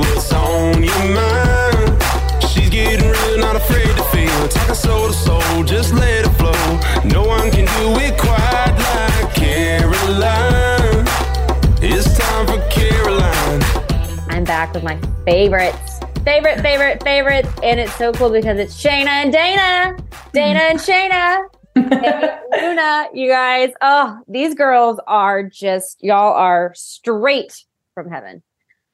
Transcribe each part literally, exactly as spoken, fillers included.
What's on your mind? She's getting real, not afraid to feel. Take her soul to soul, just let it flow. No one can do it quite like Caroline. It's time for Caroline. I'm back with my favorites, favorite, favorite, favorites, and it's so cool because it's Shayna and Dana, Dana and Shayna, and Luna. You guys, oh, these girls are just, y'all are straight from heaven.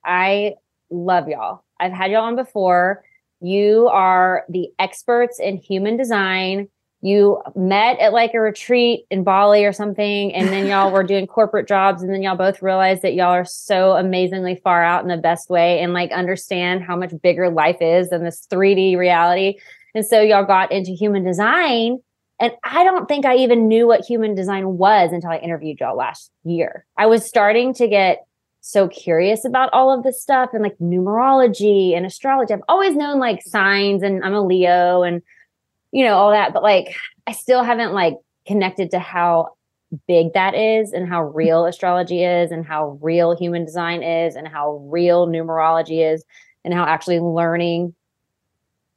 I love y'all. I've had y'all on before. You are the experts in human design. You met at like a retreat in Bali or something, and then y'all were doing corporate jobs, and then y'all both realized that y'all are so amazingly far out in the best way and like understand how much bigger life is than this three D reality. And so y'all got into human design, and I don't think I even knew what human design was until I interviewed y'all last year. I was starting to get so curious about all of this stuff and like numerology and astrology. I've always known like signs, and I'm a Leo and, you know, all that, but like, I still haven't like connected to how big that is and how real astrology is and how real human design is and how real numerology is and how actually learning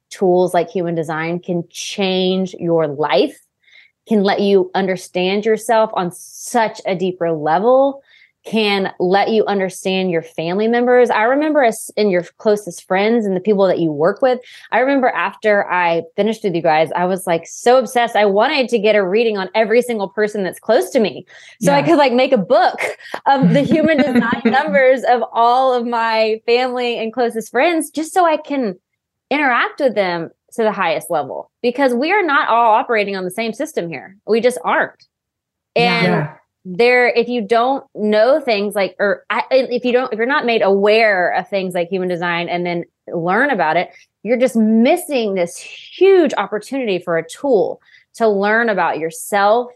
tools like human design can change your life, can let you understand yourself on such a deeper level, can let you understand your family members. I remember us and your closest friends and the people that you work with. I remember after I finished with you guys, I was like so obsessed. I wanted to get a reading on every single person that's close to me. So yeah. I could like make a book of the human design numbers of all of my family and closest friends, just so I can interact with them to the highest level, because we are not all operating on the same system here. We just aren't. And yeah. There, if you don't know things like, or I, if you don't, if you're not made aware of things like human design and then learn about it, you're just missing this huge opportunity for a tool to learn about yourself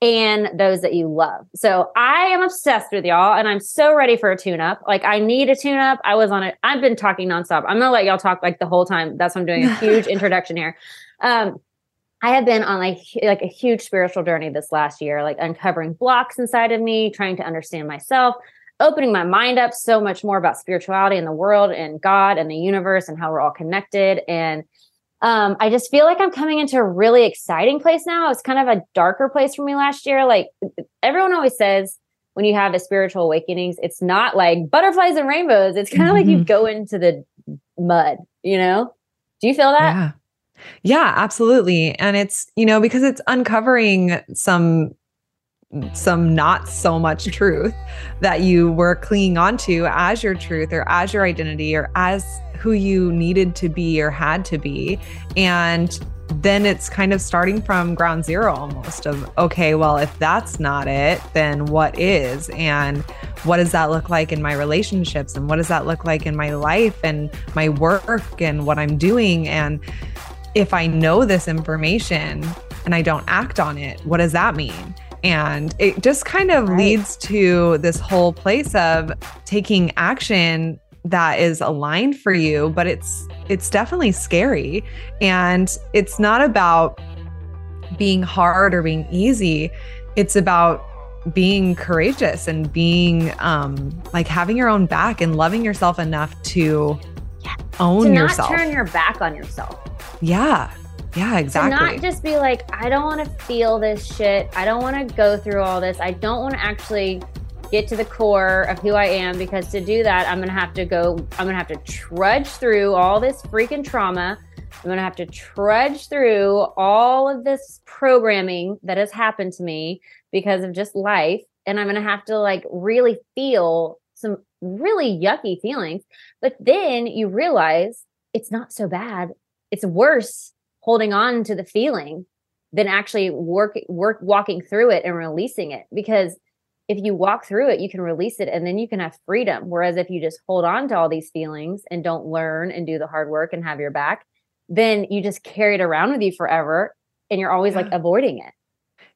and those that you love. So I am obsessed with y'all, and I'm so ready for a tune up. Like I need a tune up. I was on it. I've been talking nonstop. I'm gonna let y'all talk like the whole time. That's why I'm doing a huge introduction here. Um, I have been on like, like a huge spiritual journey this last year, like uncovering blocks inside of me, trying to understand myself, opening my mind up so much more about spirituality and the world and God and the universe and how we're all connected. And um, I just feel like I'm coming into a really exciting place now. It's kind of a darker place for me last year. Like everyone always says, when you have a spiritual awakenings, it's not like butterflies and rainbows. It's kind of mm-hmm. like you go into the mud, you know? Do you feel that? Yeah. Yeah, absolutely. And it's, you know, because it's uncovering some, some not so much truth that you were clinging onto as your truth or as your identity or as who you needed to be or had to be. And then it's kind of starting from ground zero almost of, okay, well, if that's not it, then what is, and what does that look like in my relationships? And what does that look like in my life and my work and what I'm doing? And if I know this information and I don't act on it, what does that mean? And it just kind of right. leads to this whole place of taking action that is aligned for you, but it's it's definitely scary. And it's not about being hard or being easy. It's about being courageous and being um, like having your own back and loving yourself enough to yeah. own to yourself. To not turn your back on yourself. Yeah. Yeah, exactly. To not just be like, I don't want to feel this shit. I don't want to go through all this. I don't want to actually get to the core of who I am, because to do that, I'm going to have to go, I'm going to have to trudge through all this freaking trauma. I'm going to have to trudge through all of this programming that has happened to me because of just life. And I'm going to have to like really feel some really yucky feelings. But then you realize it's not so bad. It's worse holding on to the feeling than actually work, work, walking through it and releasing it. Because if you walk through it, you can release it and then you can have freedom. Whereas if you just hold on to all these feelings and don't learn and do the hard work and have your back, then you just carry it around with you forever. And you're always yeah. like avoiding it.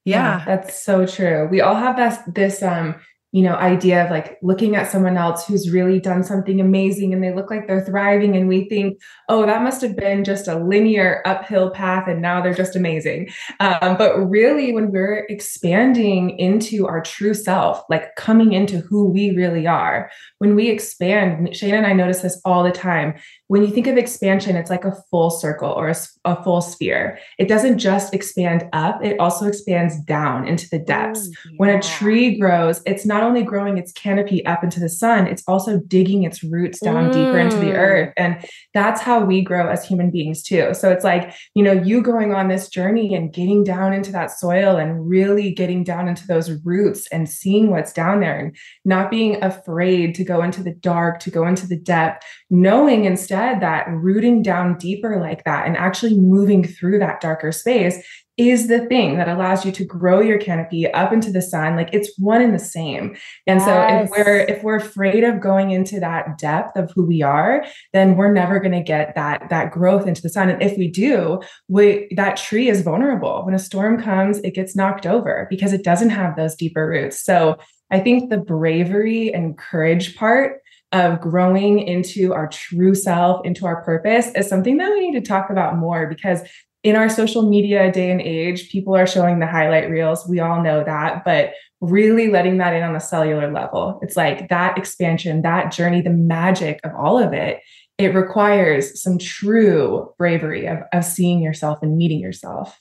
Yeah. yeah. That's so true. We all have this, this, um, you know, idea of like looking at someone else who's really done something amazing and they look like they're thriving. And we think, oh, that must've been just a linear uphill path. And now they're just amazing. Um, but really when we're expanding into our true self, like coming into who we really are, when we expand, Shayna and I notice this all the time. When you think of expansion, it's like a full circle or a, a full sphere. It doesn't just expand up. It also expands down into the depths. Oh, yeah. When a tree grows, it's not only growing its canopy up into the sun, it's also digging its roots down mm. deeper into the earth. And that's how we grow as human beings too. So it's like, you know, you going on this journey and getting down into that soil and really getting down into those roots and seeing what's down there and not being afraid to go into the dark, to go into the depth, knowing instead that rooting down deeper like that and actually moving through that darker space is the thing that allows you to grow your canopy up into the sun. Like it's one and the same. And yes. so if we're, if we're afraid of going into that depth of who we are, then we're never going to get that, that growth into the sun. And if we do, we, that tree is vulnerable. When a storm comes, it gets knocked over because it doesn't have those deeper roots. So I think the bravery and courage part of growing into our true self, into our purpose is something that we need to talk about more, because in our social media day and age, people are showing the highlight reels. We all know that, but really letting that in on a cellular level. It's like that expansion, that journey, the magic of all of it, it requires some true bravery of, of seeing yourself and meeting yourself.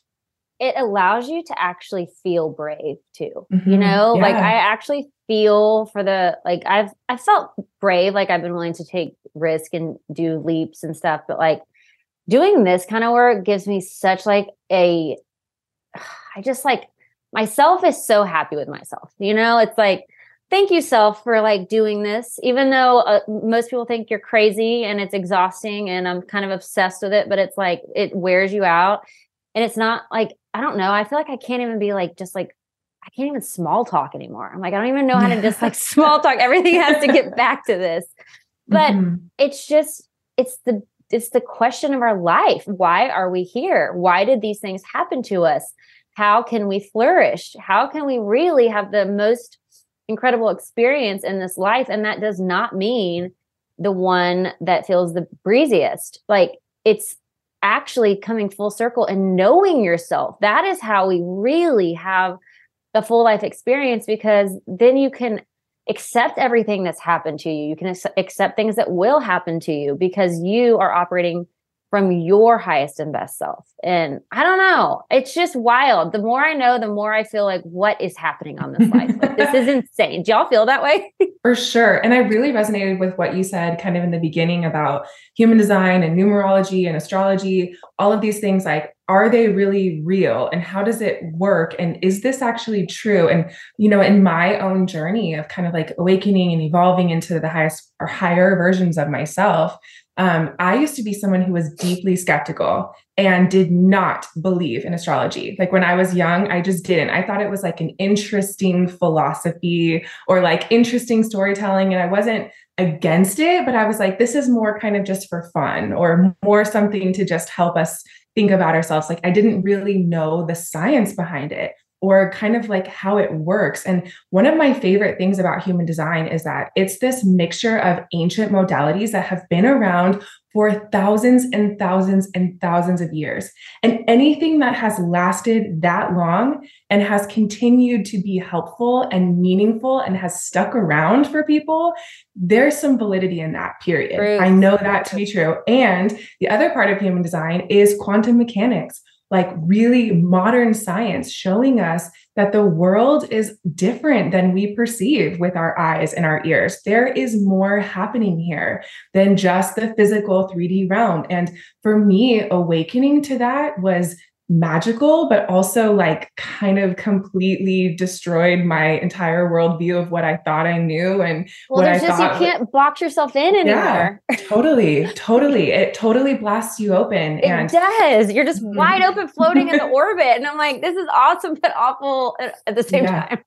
It allows you to actually feel brave too. Mm-hmm. You know, yeah. like I actually feel for the, like I've, I felt brave. Like I've been willing to take risk and do leaps and stuff, but like, doing this kind of work gives me such like a, I just like, myself is so happy with myself. You know, it's like, thank you self for like doing this, even though uh, most people think you're crazy and it's exhausting and I'm kind of obsessed with it, but it's like, it wears you out. And it's not like, I don't know. I feel like I can't even be like, just like, I can't even small talk anymore. I'm like, I don't even know how to just like small talk. Everything has to get back to this, but mm-hmm. it's just, it's the It's the question of our life. Why are we here? Why did these things happen to us? How can we flourish? How can we really have the most incredible experience in this life? And that does not mean the one that feels the breeziest. Like it's actually coming full circle and knowing yourself. That is how we really have the full life experience, because then you can accept everything that's happened to you. You can accept things that will happen to you because you are operating from your highest and best self. And I don't know, it's just wild. The more I know, the more I feel like what is happening on this life. Like, this is insane. Do y'all feel that way? For sure. And I really resonated with what you said kind of in the beginning about human design and numerology and astrology, all of these things. Like, are they really real? And how does it work? And is this actually true? And, you know, in my own journey of kind of like awakening and evolving into the highest or higher versions of myself, um, I used to be someone who was deeply skeptical and did not believe in astrology. Like when I was young, I just didn't. I thought it was like an interesting philosophy or like interesting storytelling. And I wasn't against it, but I was like, this is more kind of just for fun or more something to just help us think about ourselves. Like I didn't really know the science behind it. or kind of like how it works. And one of my favorite things about human design is that it's this mixture of ancient modalities that have been around for thousands and thousands and thousands of years. And anything that has lasted that long and has continued to be helpful and meaningful and has stuck around for people, there's some validity in that, period. Right. I know that to be true. And the other part of human design is quantum mechanics, like really modern science showing us that the world is different than we perceive with our eyes and our ears. There is more happening here than just the physical three D realm. And for me, awakening to that was magical, but also like kind of completely destroyed my entire worldview of what I thought I knew. And well, there's I just, thought, you can't like, box yourself in anymore. Yeah, totally, totally. It totally blasts you open. It and- does. You're just wide open, floating in the orbit. And I'm like, this is awesome, but awful at the same yeah. time.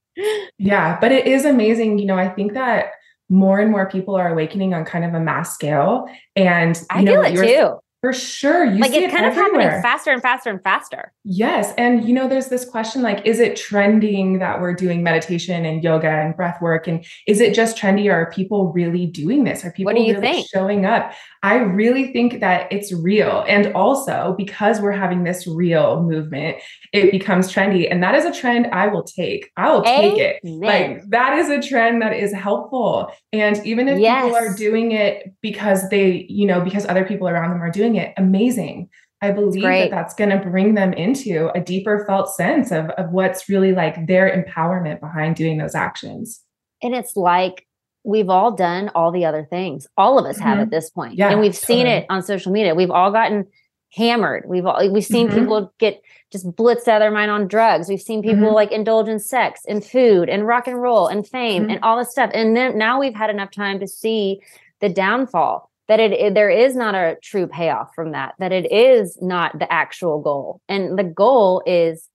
Yeah. But it is amazing. You know, I think that more and more people are awakening on kind of a mass scale. And you I know, feel it too. For sure. You like see it's kind it of everywhere. Happening faster and faster and faster. Yes. And, you know, there's this question, like, is it trending that we're doing meditation and yoga and breath work? And is it just trendy? Or are people really doing this? Are people really think? showing up? I really think that it's real. And also because we're having this real movement, it becomes trendy. And that is a trend I will take. I will take Amen. it. Like that is a trend that is helpful. And even if yes. people are doing it because they, you know, because other people around them are doing it, amazing. I believe that that's going to bring them into a deeper felt sense of, of what's really like their empowerment behind doing those actions. And it's like, we've all done all the other things. All of us mm-hmm. have at this point. Yeah, and we've totally. seen it on social media. We've all gotten hammered. We've all, we've seen mm-hmm. people get just blitzed out of their mind on drugs. We've seen people mm-hmm. like indulge in sex and food and rock and roll and fame mm-hmm. and all this stuff. And then now we've had enough time to see the downfall. That it, it there is not a true payoff from that, that it is not the actual goal. And the goal is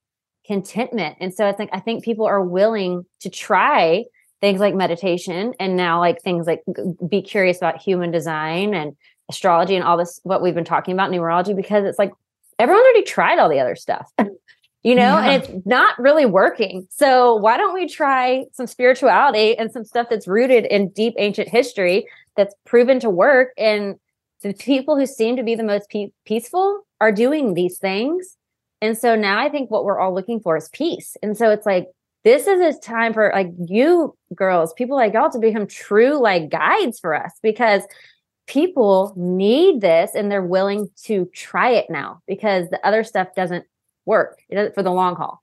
contentment. And so I think I think people are willing to try things like meditation and now like things like be curious about human design and astrology and all this, what we've been talking about, numerology, because it's like everyone's already tried all the other stuff, you know, yeah. and it's not really working. So why don't we try some spirituality and some stuff that's rooted in deep ancient history that's proven to work? And the people who seem to be the most pe- peaceful are doing these things. And so now I think what we're all looking for is peace. And so it's like, this is a time for like you girls, people like y'all to become true like guides for us, because people need this and they're willing to try it now because the other stuff doesn't work. It doesn't for the long haul.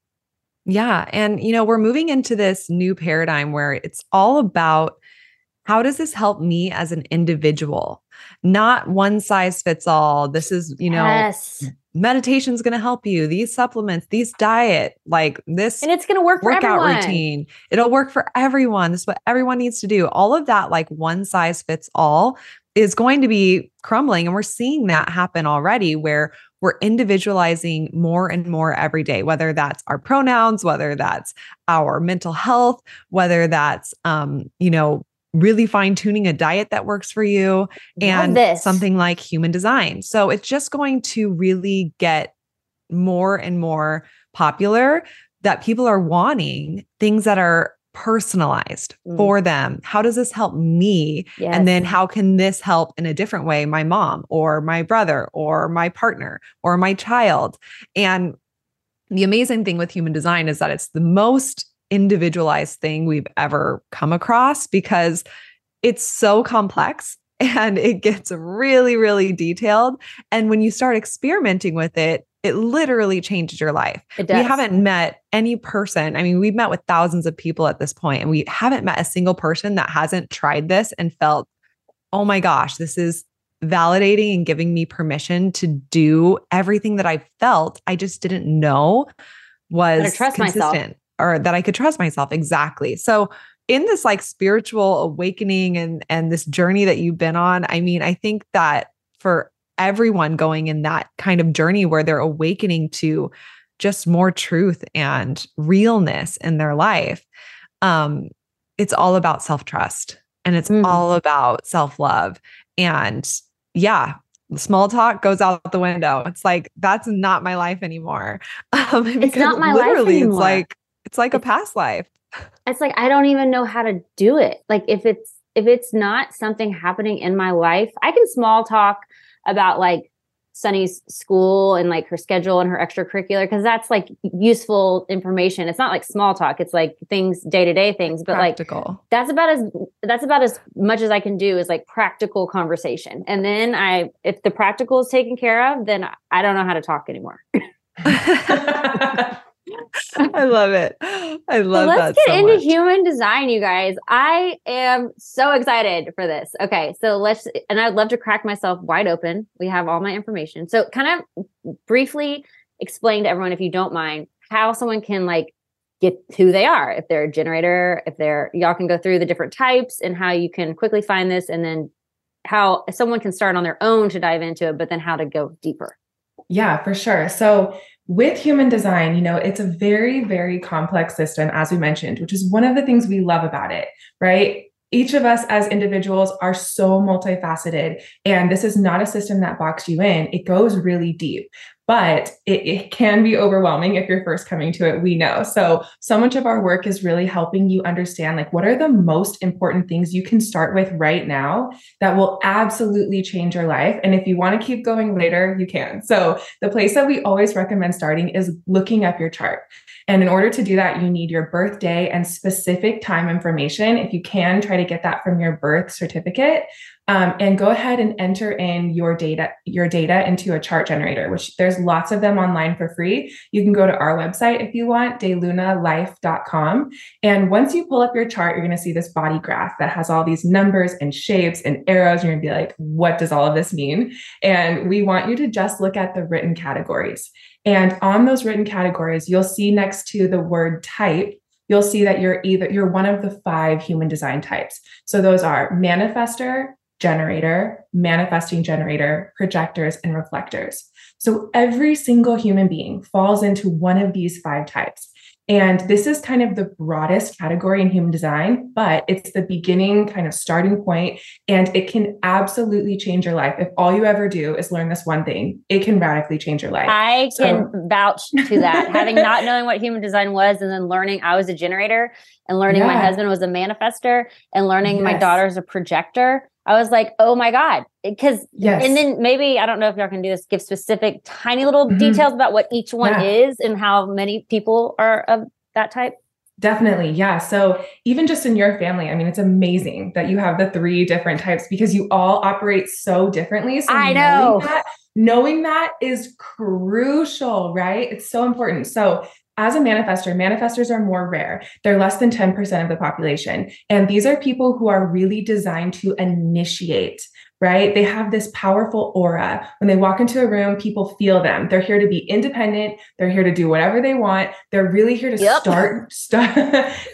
Yeah. And, you know, we're moving into this new paradigm where it's all about how does this help me as an individual? Not one size fits all. This is, you know, yes. meditation is going to help you. These supplements, these diet, like this, and it's going to work for workout everyone. Routine. It'll work for everyone. This is what everyone needs to do. All of that, like one size fits all, is going to be crumbling. And we're seeing that happen already where we're individualizing more and more every day, whether that's our pronouns, whether that's our mental health, whether that's, um, you know, really fine tuning a diet that works for you and something like human design. So it's just going to really get more and more popular that people are wanting things that are personalized mm. for them. How does this help me? Yes. And then how can this help in a different way? My mom or my brother or my partner or my child. And the amazing thing with human design is that it's the most individualized thing we've ever come across because it's so complex and it gets really, really detailed. And when you start experimenting with it, it literally changes your life. It does. We haven't met any person. I mean, we've met with thousands of people at this point, and we haven't met a single person that hasn't tried this and felt, oh my gosh, this is validating and giving me permission to do everything that I felt I just didn't know was trust consistent myself. Or that I could trust myself. Exactly. So in this like spiritual awakening and, and this journey that you've been on, I mean, I think that for everyone going in that kind of journey where they're awakening to just more truth and realness in their life, um, it's all about self-trust and it's mm. all about self-love. And yeah, small talk goes out the window. It's like, that's not my life anymore. Um, it's not my life anymore. It's like, It's like it's, a past life. It's like, I don't even know how to do it. Like if it's, if it's not something happening in my life, I can small talk about like Sunny's school and like her schedule and her extracurricular, because that's like useful information. It's not like small talk. It's like things, day-to-day things, but practical. Like that's about as, that's about as much as I can do is like practical conversation. And then I, if the practical is taken care of, then I don't know how to talk anymore. I love it. I love that so much. Let's get into human design, you guys. I am so excited for this. Okay, so let's, and I'd love to crack myself wide open. We have all my information. So kind of briefly explain to everyone, if you don't mind, how someone can like get who they are. If they're a generator, if they're, y'all can go through the different types and how you can quickly find this, and then how someone can start on their own to dive into it, but then how to go deeper. Yeah, for sure. So with human design, you know, it's a very, very complex system, as we mentioned, which is one of the things we love about it, right? Each of us as individuals are so multifaceted, and this is not a system that boxes you in. It goes really deep, but it, it can be overwhelming if you're first coming to it, we know. So, so much of our work is really helping you understand, like, what are the most important things you can start with right now that will absolutely change your life. And if you want to keep going later, you can. So the place that we always recommend starting is looking up your chart. And in order to do that, you need your birthday and specific time information. If you can, try to get that from your birth certificate, um, and go ahead and enter in your data, your data into a chart generator, which there's lots of them online for free. You can go to our website if you want, day luna life dot com. And once you pull up your chart, you're going to see this body graph that has all these numbers and shapes and arrows. You're going to be like, what does all of this mean? And we want you to just look at the written categories. And on those written categories, you'll see next to the word type, you'll see that you're either, you're one of the five human design types. So those are manifestor, generator, manifesting generator, projectors, and reflectors. So every single human being falls into one of these five types. And this is kind of the broadest category in human design, but it's the beginning kind of starting point, and it can absolutely change your life. If all you ever do is learn this one thing, it can radically change your life. I so. can vouch to that. Having not knowing what human design was, and then learning I was a generator, and learning yeah. my husband was a manifestor, and learning yes. my daughter's a projector. I was like, oh my God. Because, yes. and then maybe, I don't know if y'all can do this, give specific tiny little mm-hmm. details about what each one yeah. is and how many people are of that type. Definitely. Yeah. So even just in your family, I mean, it's amazing that you have the three different types, because you all operate so differently. So I know. Knowing that, knowing that is crucial, right? It's so important. So as a manifestor, manifestors are more rare. They're less than ten percent of the population. And these are people who are really designed to initiate, right? They have this powerful aura. When they walk into a room, people feel them. They're here to be independent. They're here to do whatever they want. They're really here to yep. start stuff.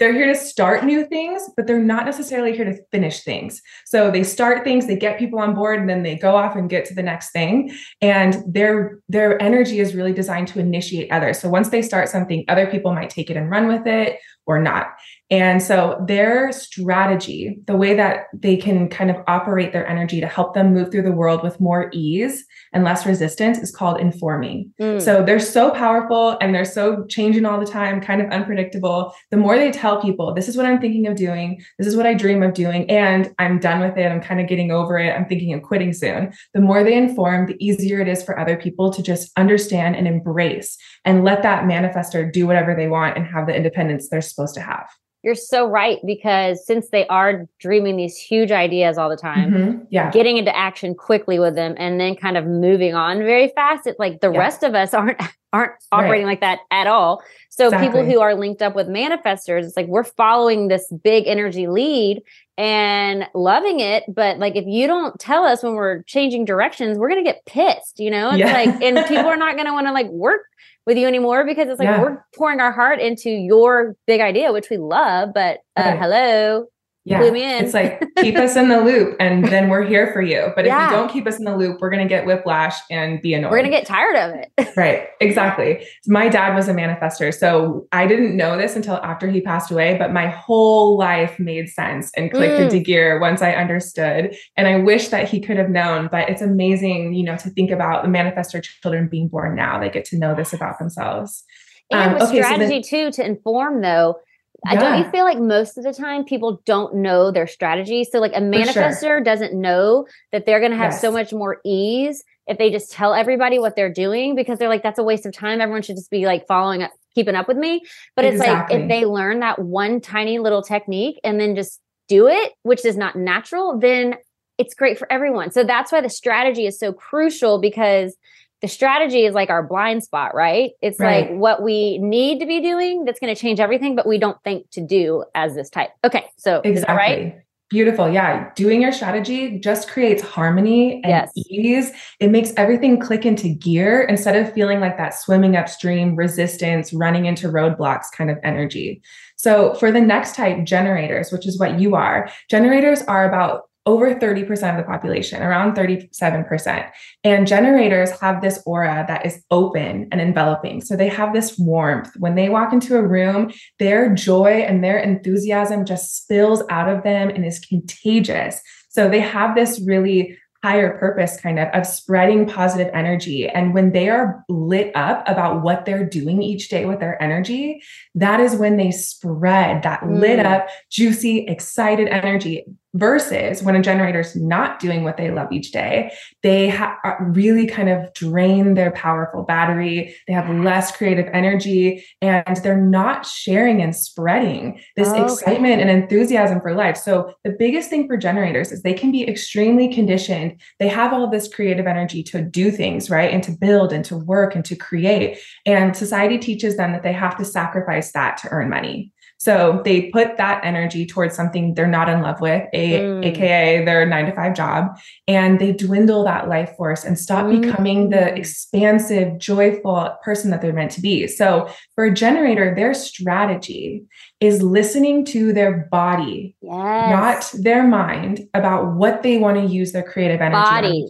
They're here to start new things, but they're not necessarily here to finish things. So they start things, they get people on board, and then they go off and get to the next thing. And their, their energy is really designed to initiate others. So once they start something, other people might take it and run with it or not. And so their strategy, the way that they can kind of operate their energy to help them move through the world with more ease and less resistance, is called informing. Mm. So they're so powerful, and they're so changing all the time, kind of unpredictable. The more they tell people, this is what I'm thinking of doing, this is what I dream of doing, and I'm done with it, I'm kind of getting over it, I'm thinking of quitting soon. The more they inform, the easier it is for other people to just understand and embrace and let that manifestor do whatever they want and have the independence they're supposed to have. You're so right, because since they are dreaming these huge ideas all the time, mm-hmm. yeah. getting into action quickly with them and then kind of moving on very fast, it's like the yeah. rest of us aren't aren't operating right. like that at all. So exactly. people who are linked up with manifestors, it's like we're following this big energy lead and loving it. But like, if you don't tell us when we're changing directions, we're going to get pissed, you know, it's yeah. like, and people are not going to want to like work with you anymore, because it's like yeah. we're pouring our heart into your big idea, which we love, but uh, right. hello, yeah. blew me in. It's like, keep us in the loop, and then we're here for you. But yeah. if you don't keep us in the loop, we're going to get whiplash and be annoyed. We're going to get tired of it. Right. Exactly. My dad was a manifestor, so I didn't know this until after he passed away, but my whole life made sense and clicked mm. into gear once I understood. And I wish that he could have known, but it's amazing, you know, to think about the manifestor children being born now. They get to know this about themselves. And um, with okay, strategy so then, too, to inform though, yeah. don't you feel like most of the time people don't know their strategy? So like a manifestor sure. doesn't know that they're going to have yes. so much more ease if they just tell everybody what they're doing, because they're like, that's a waste of time. Everyone should just be like following up, keeping up with me. But it's exactly. like, if they learn that one tiny little technique and then just do it, which is not natural, then it's great for everyone. So that's why the strategy is so crucial, because the strategy is like our blind spot, right? It's right. like what we need to be doing that's going to change everything, but we don't think to do as this type. Okay. So exactly. is that right? Beautiful. Yeah. Doing your strategy just creates harmony and yes. ease. It makes everything click into gear instead of feeling like that swimming upstream, resistance, running into roadblocks kind of energy. So for the next type, generators, which is what you are, generators are about over thirty percent of the population, around thirty-seven percent. And generators have this aura that is open and enveloping. So they have this warmth. When they walk into a room, their joy and their enthusiasm just spills out of them and is contagious. So they have this really higher purpose kind of of spreading positive energy. And when they are lit up about what they're doing each day with their energy, that is when they spread that mm. lit up, juicy, excited energy. Versus when a generator's not doing what they love each day, they ha- really kind of drain their powerful battery. They have less creative energy, and they're not sharing and spreading this oh, excitement okay. and enthusiasm for life. So the biggest thing for generators is they can be extremely conditioned. They have all this creative energy to do things, right? And to build and to work and to create. And society teaches them that they have to sacrifice that to earn money. So they put that energy towards something they're not in love with, a, mm. aka their nine to five job, and they dwindle that life force and stop mm. becoming the expansive, joyful person that they're meant to be. So for a generator, their strategy is listening to their body, yes. not their mind, about what they want to use their creative energy body. on.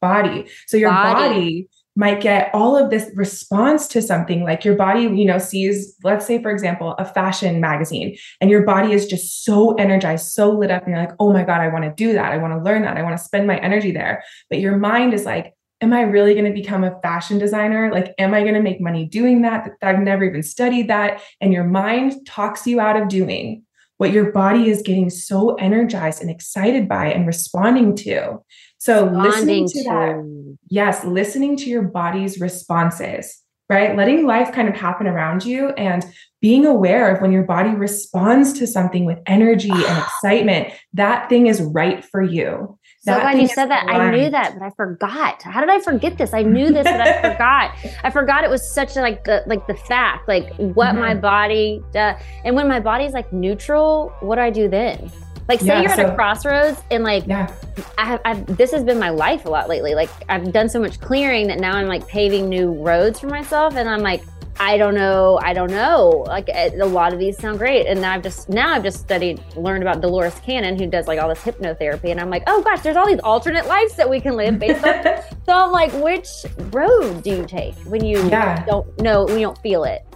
Body. So your body. body might get all of this response to something, like your body, you know, sees, let's say, for example, a fashion magazine, and your body is just so energized, so lit up. And you're like, oh my God, I want to do that. I want to learn that. I want to spend my energy there. But your mind is like, am I really going to become a fashion designer? Like, am I going to make money doing that? I've never even studied that. And your mind talks you out of doing what your body is getting so energized and excited by and responding to. So listening to that, yes, listening to your body's responses, right? Letting life kind of happen around you and being aware of when your body responds to something with energy and excitement, that thing is right for you. So glad you said that. I knew that, but I forgot. How did I forget this? I knew this, but I forgot. I forgot it was such a, like the like the fact, like what mm-hmm. my body does. And when my body's like neutral, what do I do then? Like say yeah, you're at so, a crossroads and like, yeah. I have, I've, this has been my life a lot lately. Like I've done so much clearing that now I'm like paving new roads for myself. And I'm like, I don't know. I don't know. Like a lot of these sound great. And I've just, now I've just studied, learned about Dolores Cannon, who does like all this hypnotherapy. And I'm like, oh gosh, there's all these alternate lives that we can live based on. So I'm like, which road do you take when you yeah. don't know, when you don't feel it?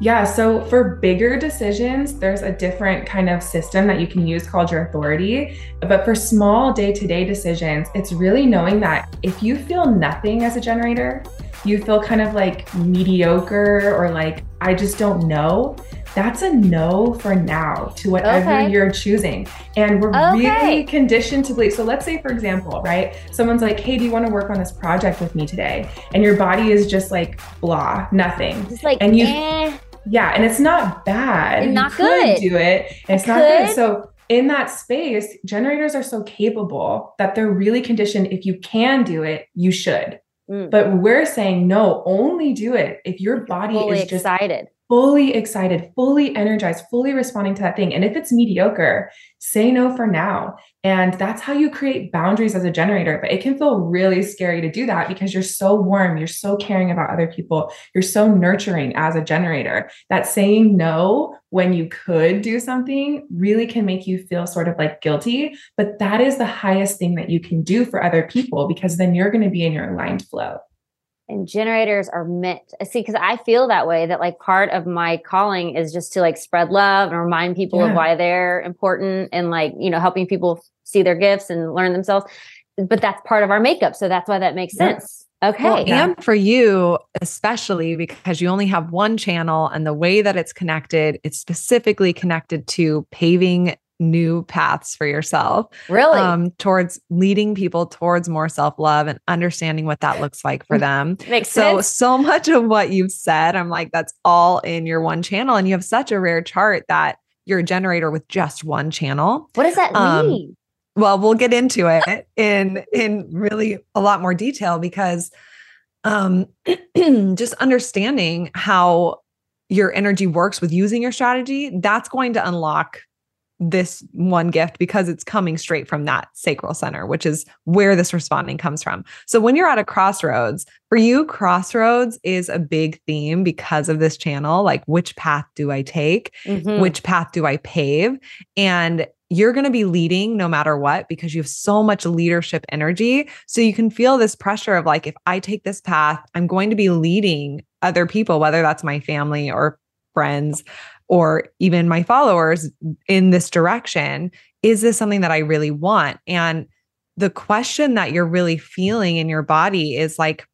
Yeah. So for bigger decisions, there's a different kind of system that you can use called your authority. But for small day-to-day decisions, it's really knowing that if you feel nothing as a generator, you feel kind of like mediocre or like, I just don't know. That's a no for now to whatever okay. you're choosing. And we're okay. really conditioned to believe. So let's say, for example, right? Someone's like, hey, do you want to work on this project with me today? And your body is just like, blah, nothing. Just like, and you, eh. Yeah, and it's not bad. And not you good. Could do it. It's I not could. good. So in that space, generators are so capable that they're really conditioned. If you can do it, you should. Mm. But we're saying, no, only do it if your body is just excited. Fully excited, fully energized, fully responding to that thing. And if it's mediocre, say no for now. And that's how you create boundaries as a generator. But it can feel really scary to do that because you're so warm. You're so caring about other people. You're so nurturing as a generator that saying no when you could do something really can make you feel sort of like guilty. But that is the highest thing that you can do for other people, because then you're going to be in your aligned flow. And generators are meant, see, because I feel that way, that like part of my calling is just to like spread love and remind people yeah. of why they're important and like, you know, helping people see their gifts and learn themselves. But that's part of our makeup. So that's why that makes yeah. sense. Okay. Well, and for you, especially because you only have one channel and the way that it's connected, it's specifically connected to paving new paths for yourself. Really? Um, towards leading people towards more self-love and understanding what that looks like for them. Makes so, sense. So much of what you've said, I'm like, that's all in your one channel. And you have such a rare chart that you're a generator with just one channel. What does that um, mean? Well, we'll get into it in in really a lot more detail because um, just understanding how your energy works with using your strategy, that's going to unlock this one gift because it's coming straight from that sacral center, which is where this responding comes from. So when you're at a crossroads, for you, crossroads is a big theme because of this channel. Like, which path do I take? Mm-hmm. Which path do I pave? And you're going to be leading no matter what, because you have so much leadership energy. So you can feel this pressure of like, if I take this path, I'm going to be leading other people, whether that's my family or friends or even my followers in this direction. Is this something that I really want? And the question that you're really feeling in your body is like,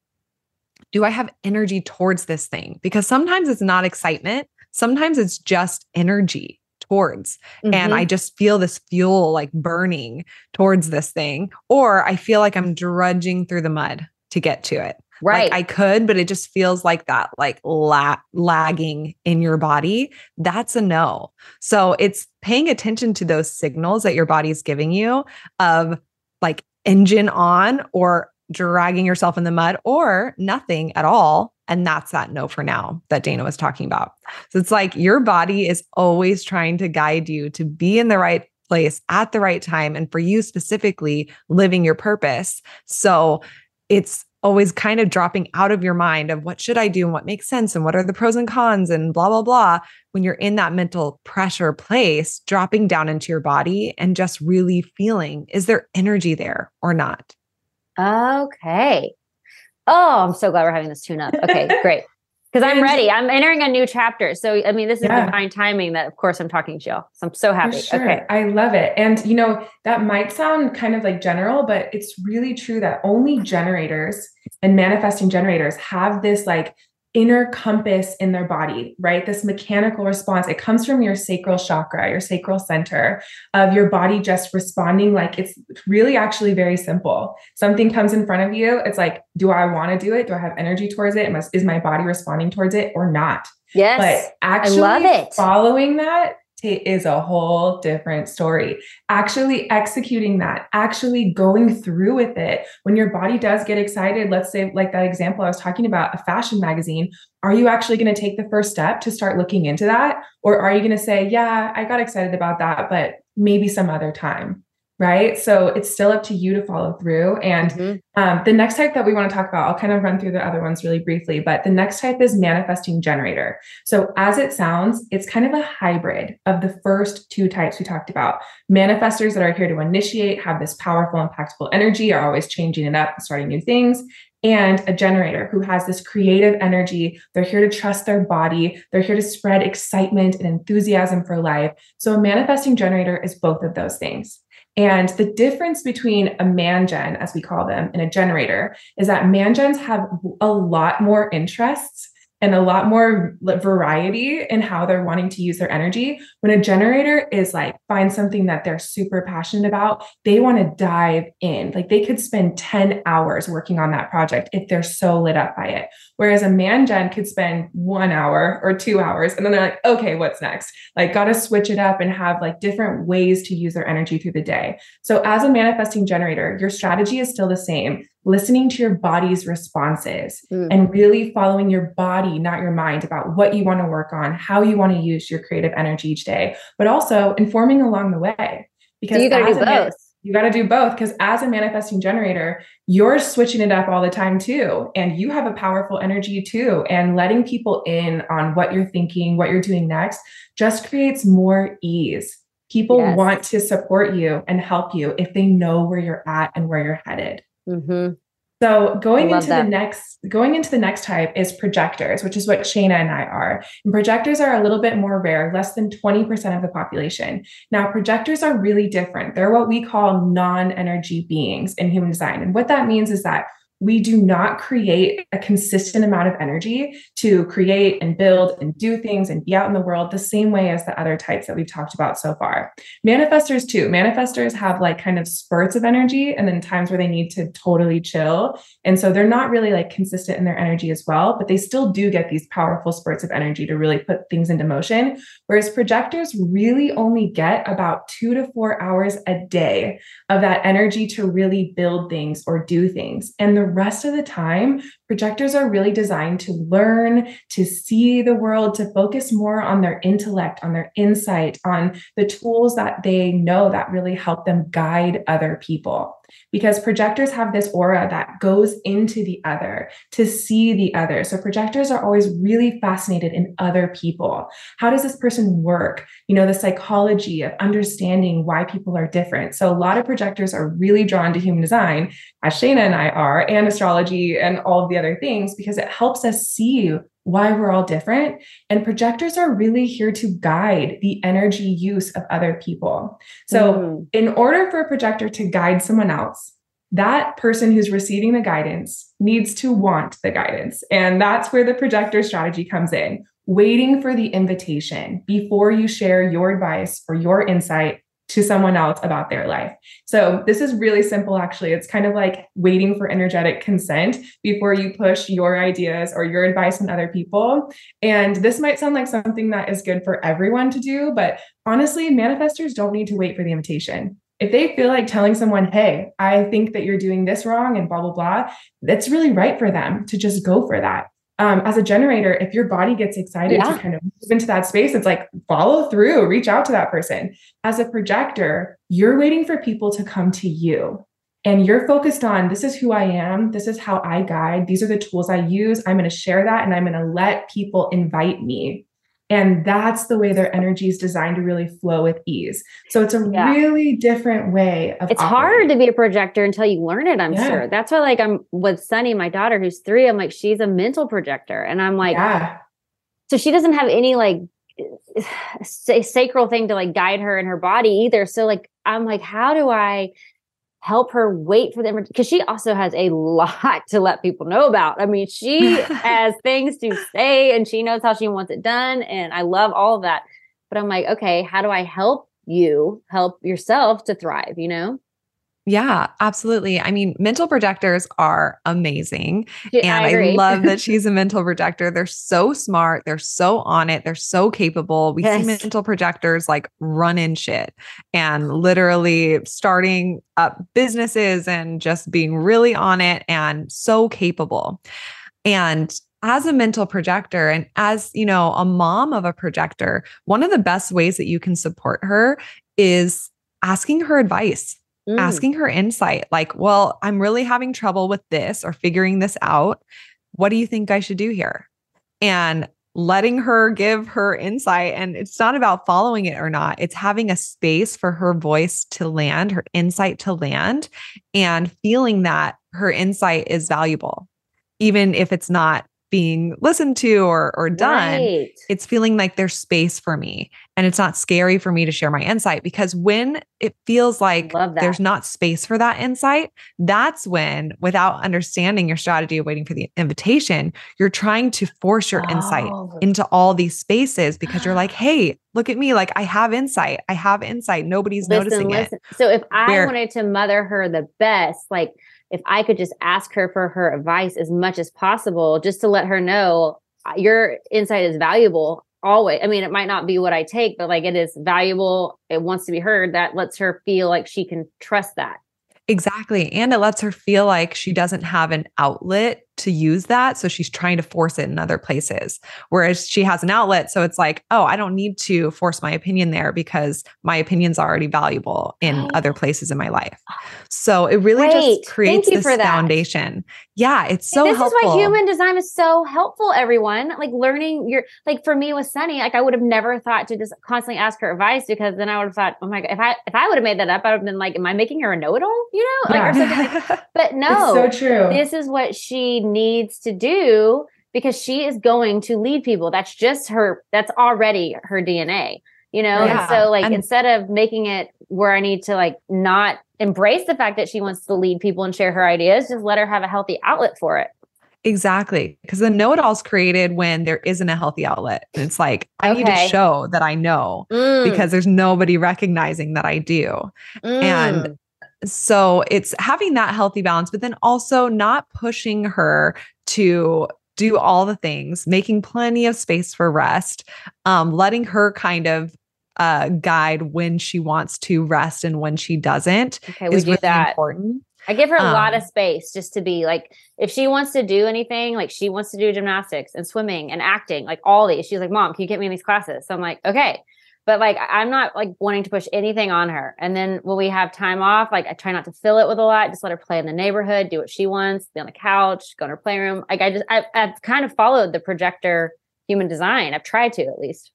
do I have energy towards this thing? Because sometimes it's not excitement. Sometimes it's just energy towards. Mm-hmm. And I just feel this fuel like burning towards this thing, or I feel like I'm drudging through the mud to get to it. Right. Like I could, but it just feels like that, like la- lagging in your body. That's a no. So it's paying attention to those signals that your body's giving you of like engine on or dragging yourself in the mud or nothing at all. And that's that no for now that Dana was talking about. So it's like your body is always trying to guide you to be in the right place at the right time. And for you specifically, living your purpose. So it's always kind of dropping out of your mind of what should I do and what makes sense and what are the pros and cons and blah, blah, blah. When you're in that mental pressure place, dropping down into your body and just really feeling, is there energy there or not? Okay. Oh, I'm so glad we're having this tune up. Okay, great. Because I'm ready. I'm entering a new chapter. So, I mean, this is yeah. divine timing that, of course, I'm talking to y'all. So I'm so happy. Sure. Okay. I love it. And, you know, that might sound kind of like general, but it's really true that only generators and manifesting generators have this like inner compass in their body, right? This mechanical response. It comes from your sacral chakra, your sacral center of your body just responding. Like it's really actually very simple. Something comes in front of you. It's like, do I want to do it? Do I have energy towards it? Must, is my body responding towards it or not? Yes. But actually I love it. Following that t- is a whole different story. Actually executing that, actually going through with it. When your body does get excited, let's say like that example I was talking about, a fashion magazine, are you actually going to take the first step to start looking into that? Or are you going to say, yeah, I got excited about that, but maybe some other time. Right. So it's still up to you to follow through. And mm-hmm. um, the next type that we want to talk about, I'll kind of run through the other ones really briefly, but the next type is manifesting generator. So as it sounds, it's kind of a hybrid of the first two types we talked about. Manifestors that are here to initiate, have this powerful, impactful energy, are always changing it up, starting new things. And a generator who has this creative energy. They're here to trust their body. They're here to spread excitement and enthusiasm for life. So a manifesting generator is both of those things. And the difference between a man gen, as we call them, and a generator is that man gens have a lot more interests and a lot more variety in how they're wanting to use their energy. When a generator is like, find something that they're super passionate about, they want to dive in. Like they could spend ten hours working on that project if they're so lit up by it. Whereas a man gen could spend one hour or two hours and then they're like, okay, what's next? Like got to switch it up and have like different ways to use their energy through the day. So as a manifesting generator, your strategy is still the same. Listening to your body's responses mm. and really following your body, not your mind, about what you want to work on, how you want to use your creative energy each day, but also informing along the way. Because so you got to do both. Man- you got to do both. Because as a manifesting generator, you're switching it up all the time too. And you have a powerful energy too. And letting people in on what you're thinking, what you're doing next, just creates more ease. People yes. want to support you and help you if they know where you're at and where you're headed. Mm-hmm. So going into that. the next, going into the next type is projectors, which is what Shayna and I are. And projectors are a little bit more rare, less than twenty percent of the population. Now, projectors are really different. They're what we call non-energy beings in human design. And what that means is that we do not create a consistent amount of energy to create and build and do things and be out in the world the same way as the other types that we've talked about so far. Manifestors too. Manifestors have like kind of spurts of energy and then times where they need to totally chill. And so they're not really like consistent in their energy as well, but they still do get these powerful spurts of energy to really put things into motion. Whereas projectors really only get about two to four hours a day of that energy to really build things or do things. And the The rest of the time, projectors are really designed to learn, to see the world, to focus more on their intellect, on their insight, on the tools that they know that really help them guide other people. Because projectors have this aura that goes into the other, to see the other. So projectors are always really fascinated in other people. How does this person work? You know, the psychology of understanding why people are different. So a lot of projectors are really drawn to human design, as Shayna and I are, and astrology and all of the other things, because it helps us see why we're all different. And projectors are really here to guide the energy use of other people. So mm. in order for a projector to guide someone else, that person who's receiving the guidance needs to want the guidance. And that's where the projector strategy comes in, waiting for the invitation before you share your advice or your insight to someone else about their life. So this is really simple, actually. It's kind of like waiting for energetic consent before you push your ideas or your advice on other people. And this might sound like something that is good for everyone to do, but honestly, manifestors don't need to wait for the invitation. If they feel like telling someone, hey, I think that you're doing this wrong and blah, blah, blah, that's really right for them to just go for that. Um, as a generator, if your body gets excited yeah. to kind of move into that space, it's like follow through, reach out to that person. As a projector, you're waiting for people to come to you and you're focused on, this is who I am. This is how I guide. These are the tools I use. I'm going to share that and I'm going to let people invite me. And that's the way their energy is designed to really flow with ease. So it's a yeah. really different way of. It's operating. Hard to be a projector until you learn it. I'm yeah. sure. That's why, like, I'm with Sunny, my daughter, who's three. I'm like, she's a mental projector, and I'm like, yeah. so she doesn't have any like say, sacral thing to like guide her in her body either. So like, I'm like, how do I help her wait for them? Because she also has a lot to let people know about. I mean, she has things to say and she knows how she wants it done. And I love all of that. But I'm like, okay, how do I help you help yourself to thrive, you know? Yeah, absolutely. I mean, mental projectors are amazing. Yeah, and I, I love that she's a mental projector. They're so smart. They're so on it. They're so capable. We yes. see mental projectors like run in shit and literally starting up businesses and just being really on it and so capable. And as a mental projector and as, you know, a mom of a projector, one of the best ways that you can support her is asking her advice. Mm. Asking her insight, like, well, I'm really having trouble with this or figuring this out. What do you think I should do here? And letting her give her insight. And it's not about following it or not. It's having a space for her voice to land, her insight to land, and feeling that her insight is valuable, even if it's not being listened to or or done, right. It's feeling like there's space for me and it's not scary for me to share my insight, because when it feels like there's not space for that insight, that's when, without understanding your strategy of waiting for the invitation, you're trying to force your oh. insight into all these spaces because you're like, hey, look at me. Like I have insight. I have insight. Nobody's listen, noticing listen. it. So if I Where, wanted to mother her the best, like if I could just ask her for her advice as much as possible, just to let her know your insight is valuable always. I mean, it might not be what I take, but like it is valuable. It wants to be heard. That lets her feel like she can trust that. Exactly. And it lets her feel like she doesn't have an outlet to use that. So she's trying to force it in other places. Whereas she has an outlet. So it's like, oh, I don't need to force my opinion there because my opinion's already valuable in right. other places in my life. So it really right. just creates this foundation. Yeah. It's so this helpful. This is why human design is so helpful, everyone. Like learning your, like for me with Sunny, like I would have never thought to just constantly ask her advice, because then I would have thought, oh my God, if I, if I would have made that up, I would have been like, am I making her a know-it-all? You know, like, yeah. or something like, but no, it's so true. This is what she needs to do because she is going to lead people. That's just her. That's already her D N A, you know? Yeah. And so like, and instead of making it where I need to like, not embrace the fact that she wants to lead people and share her ideas. Just let her have a healthy outlet for it. Exactly. Because the know-it-all's created when there isn't a healthy outlet. And it's like, I okay. need to show that I know mm. because there's nobody recognizing that I do. Mm. And so it's having that healthy balance, but then also not pushing her to do all the things, making plenty of space for rest, um, letting her kind of uh, guide when she wants to rest and when she doesn't. Okay, we is do really that. Important. I give her a um, lot of space just to be like, if she wants to do anything, like she wants to do gymnastics and swimming and acting, like all these, she's like, Mom, can you get me in these classes? So I'm like, okay. But like, I'm not like wanting to push anything on her. And then when we have time off, like I try not to fill it with a lot, just let her play in the neighborhood, do what she wants, be on the couch, go in her playroom. Like I just, I've, I've kind of followed the projector human design. I've tried to at least.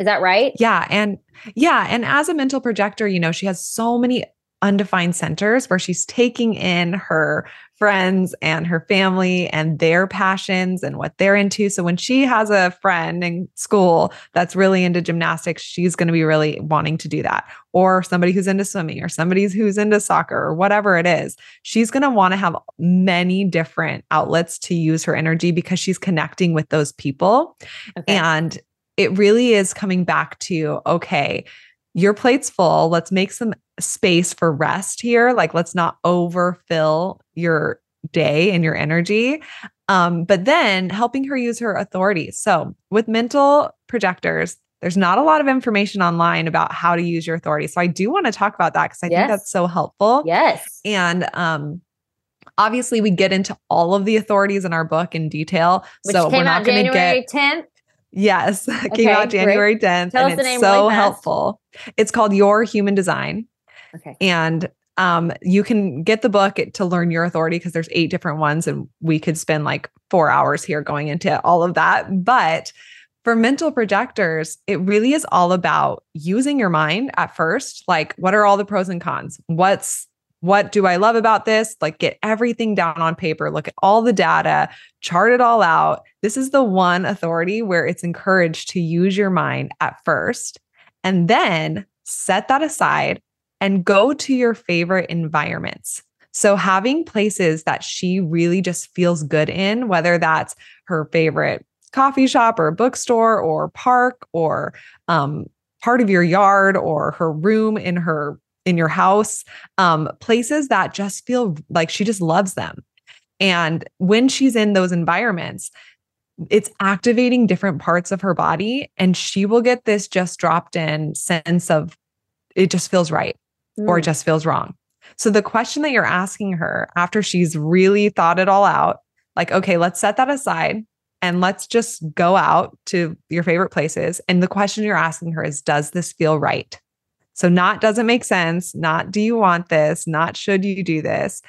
Is that right? Yeah. And yeah. And as a mental projector, you know, she has so many undefined centers where she's taking in her friends and her family and their passions and what they're into. So when she has a friend in school that's really into gymnastics, she's going to be really wanting to do that. Or somebody who's into swimming or somebody who's into soccer or whatever it is, she's going to want to have many different outlets to use her energy because she's connecting with those people. Okay. And it really is coming back to, okay, your plate's full. Let's make some space for rest here. Like, let's not overfill your day and your energy. Um, but then helping her use her authority. So with mental projectors, there's not a lot of information online about how to use your authority. So I do want to talk about that because I yes. think that's so helpful. Yes. And, um, obviously we get into all of the authorities in our book in detail. Which so came we're not going to get tenth. Yes. Okay, came out January great. tenth. Tell and us it's the name so really helpful. It's called Your Human Design. Okay. And um, you can get the book to learn your authority because there's eight different ones and we could spend like four hours here going into all of that. But for mental projectors, it really is all about using your mind at first. Like, what are all the pros and cons? What's What do I love about this? Like, get everything down on paper, look at all the data, chart it all out. This is the one authority where it's encouraged to use your mind at first, and then set that aside and go to your favorite environments. So having places that she really just feels good in, whether that's her favorite coffee shop or bookstore or park or um, part of your yard or her room in her in your house, um, places that just feel like she just loves them. And when she's in those environments, it's activating different parts of her body and she will get this just dropped in sense of it just feels right mm. or it just feels wrong. So the question that you're asking her after she's really thought it all out, like, okay, let's set that aside and let's just go out to your favorite places. And the question you're asking her is, does this feel right? So not does it make sense, not do you want this, not should you do this,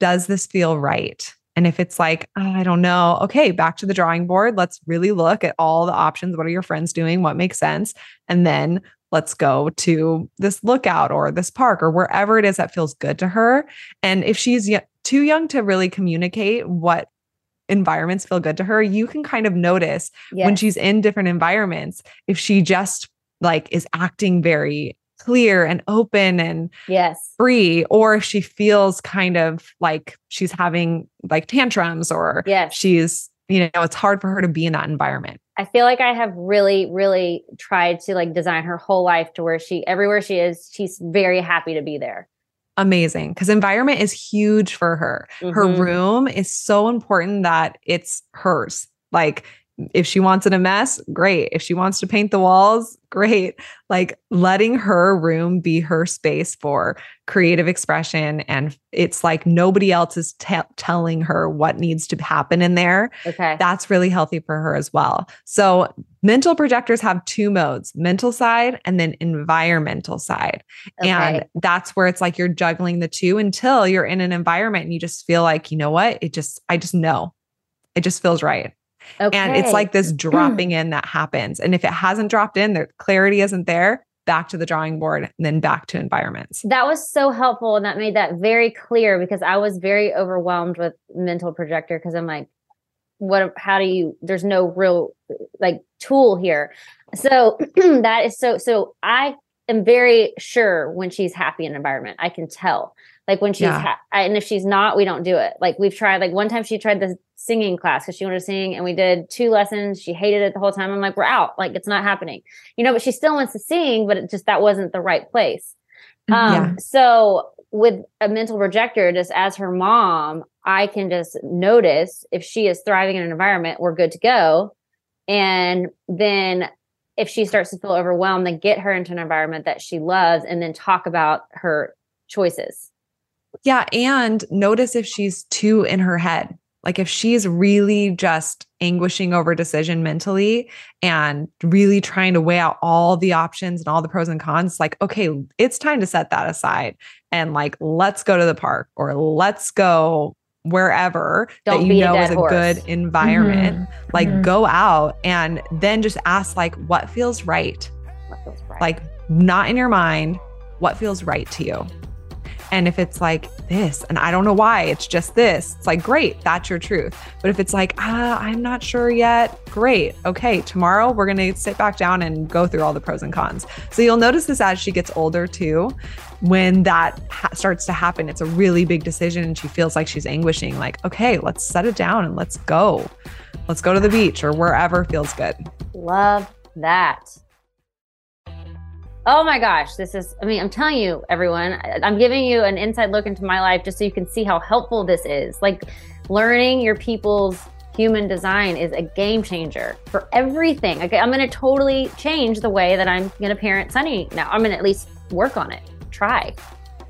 does this feel right? And if it's like, oh, I don't know, okay, back to the drawing board. Let's really look at all the options. What are your friends doing? What makes sense? And then let's go to this lookout or this park or wherever it is that feels good to her. And if she's too young to really communicate what environments feel good to her, you can kind of notice yes. when she's in different environments, if she just like is acting very clear and open and yes. free, or if she feels kind of like she's having like tantrums or yes. she's, you know, it's hard for her to be in that environment. I feel like I have really, really tried to like design her whole life to where she, everywhere she is, she's very happy to be there. Amazing. Because environment is huge for her. Mm-hmm. Her room is so important that it's hers. Like, if she wants it a mess, great. If she wants to paint the walls, great. Like letting her room be her space for creative expression. And it's like nobody else is t- telling her what needs to happen in there. Okay. That's really healthy for her as well. So mental projectors have two modes, mental side and then environmental side. Okay. And that's where it's like you're juggling the two until you're in an environment and you just feel like, you know what? It just, I just know. It just feels right. Okay. And it's like this dropping in that happens. And if it hasn't dropped in, the clarity isn't there, back to the drawing board and then back to environments. That was so helpful. And that made that very clear because I was very overwhelmed with mental projector because I'm like, what, how do you, there's no real like tool here. So that is so, so I am very sure when she's happy in an environment. I can tell. Like when she's yeah. ha- and if she's not, we don't do it. Like we've tried, like one time she tried this singing class because she wanted to sing and we did two lessons. She hated it the whole time. I'm like, we're out. Like it's not happening, you know, but she still wants to sing, but it just, that wasn't the right place. Um, yeah. So with a mental projector, just as her mom, I can just notice if she is thriving in an environment, we're good to go. And then if she starts to feel overwhelmed, then get her into an environment that she loves and then talk about her choices. Yeah. And notice if she's too in her head, like if she's really just anguishing over decision mentally and really trying to weigh out all the options and all the pros and cons, like, okay, it's time to set that aside. And like, let's go to the park or let's go wherever Don't that you know a is a horse. Good environment, mm-hmm. like mm-hmm. go out and then just ask like, what feels right? What feels right? Like not in your mind, what feels right to you? And if it's like this, and I don't know why, it's just this, it's like, great, that's your truth. But if it's like, ah, I'm not sure yet, great. Okay, tomorrow we're going to sit back down and go through all the pros and cons. So you'll notice this as she gets older too. When that ha- starts to happen, it's a really big decision and she feels like she's anguishing, like, okay, let's set it down and let's go. Let's go to the beach or wherever feels good. Love that. Oh my gosh, this is, I mean, I'm telling you, everyone, I, I'm giving you an inside look into my life just so you can see how helpful this is. Like learning your people's human design is a game changer for everything. Okay, I'm going to totally change the way that I'm going to parent Sunny now. I'm going to at least work on it, try.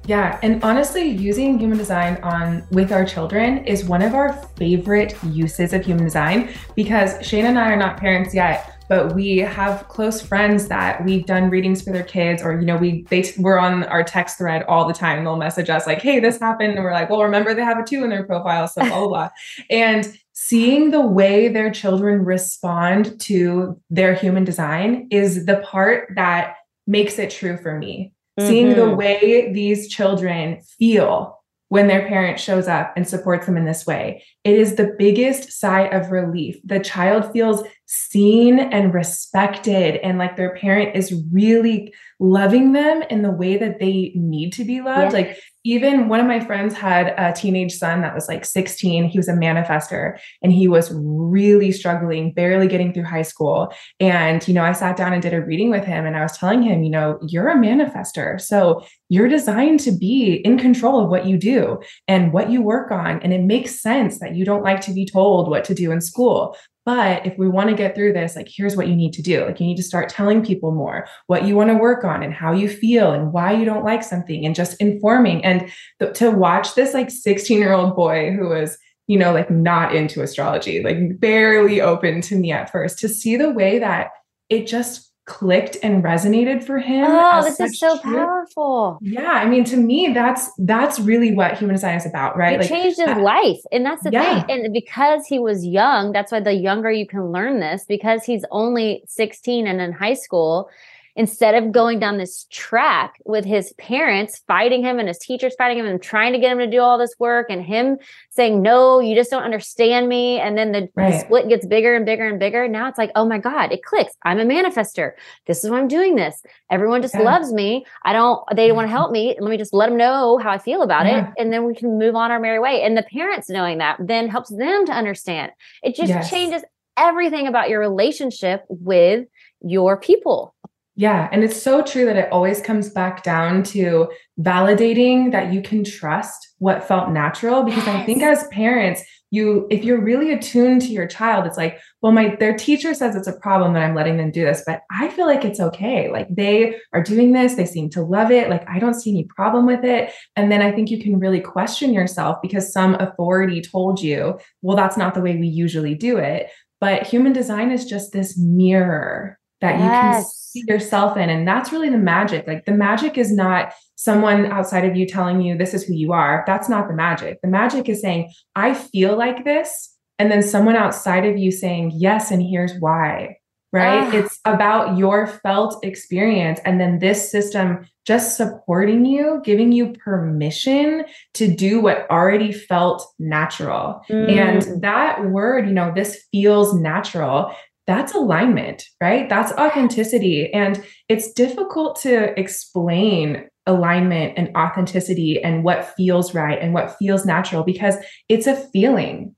Yeah, and honestly, using human design on with our children is one of our favorite uses of human design because Shayna and I are not parents yet, but we have close friends that we've done readings for their kids, or, you know, we, they we're on our text thread all the time. They'll message us like, hey, this happened. And we're like, well, remember they have a two in their profile. So blah, blah, blah. And seeing the way their children respond to their human design is the part that makes it true for me. Mm-hmm. Seeing the way these children feel when their parent shows up and supports them in this way, it is the biggest sigh of relief. The child feels seen and respected and like their parent is really loving them in the way that they need to be loved. Yes. Like even one of my friends had a teenage son that was like sixteen. He was a manifestor and he was really struggling, barely getting through high school. And, you know, I sat down and did a reading with him and I was telling him, you know, you're a manifestor. So you're designed to be in control of what you do and what you work on. And it makes sense that you don't like to be told what to do in school. But if we want to get through this, like, here's what you need to do. Like, you need to start telling people more what you want to work on and how you feel and why you don't like something and just informing. And th- to watch this like sixteen year old boy who was, you know, like not into astrology, like barely open to me at first, to see the way that it just clicked and resonated for him. Oh, this is so true. Powerful. Yeah. I mean, to me, that's, that's really what human design is about, right? It like, changed his uh, life. And that's the yeah. thing. And because he was young, that's why the younger you can learn this, because he's only sixteen and in high school, instead of going down this track with his parents fighting him and his teachers fighting him and trying to get him to do all this work and him saying, no, you just don't understand me. And then the, right. the split gets bigger and bigger and bigger. Now it's like, oh my God, it clicks. I'm a manifester. This is why I'm doing this. Everyone just yeah. loves me. I don't, they want to help me. Let me just let them know how I feel about yeah. it. And then we can move on our merry way. And the parents knowing that then helps them to understand. It just yes. changes everything about your relationship with your people. Yeah. And it's so true that it always comes back down to validating that you can trust what felt natural, because yes. I think as parents, you, if you're really attuned to your child, it's like, well, my, their teacher says it's a problem that I'm letting them do this, but I feel like it's okay. Like they are doing this. They seem to love it. Like I don't see any problem with it. And then I think you can really question yourself because some authority told you, well, that's not the way we usually do it. But human design is just this mirror that yes. you can see yourself in. And that's really the magic. Like the magic is not someone outside of you telling you this is who you are. That's not the magic. The magic is saying, I feel like this. And then someone outside of you saying, yes, and here's why, right? Oh. It's about your felt experience. And then this system just supporting you, giving you permission to do what already felt natural. Mm. And that word, you know, this feels natural. that's alignment, right? That's authenticity. And it's difficult to explain alignment and authenticity and what feels right and what feels natural, because it's a feeling,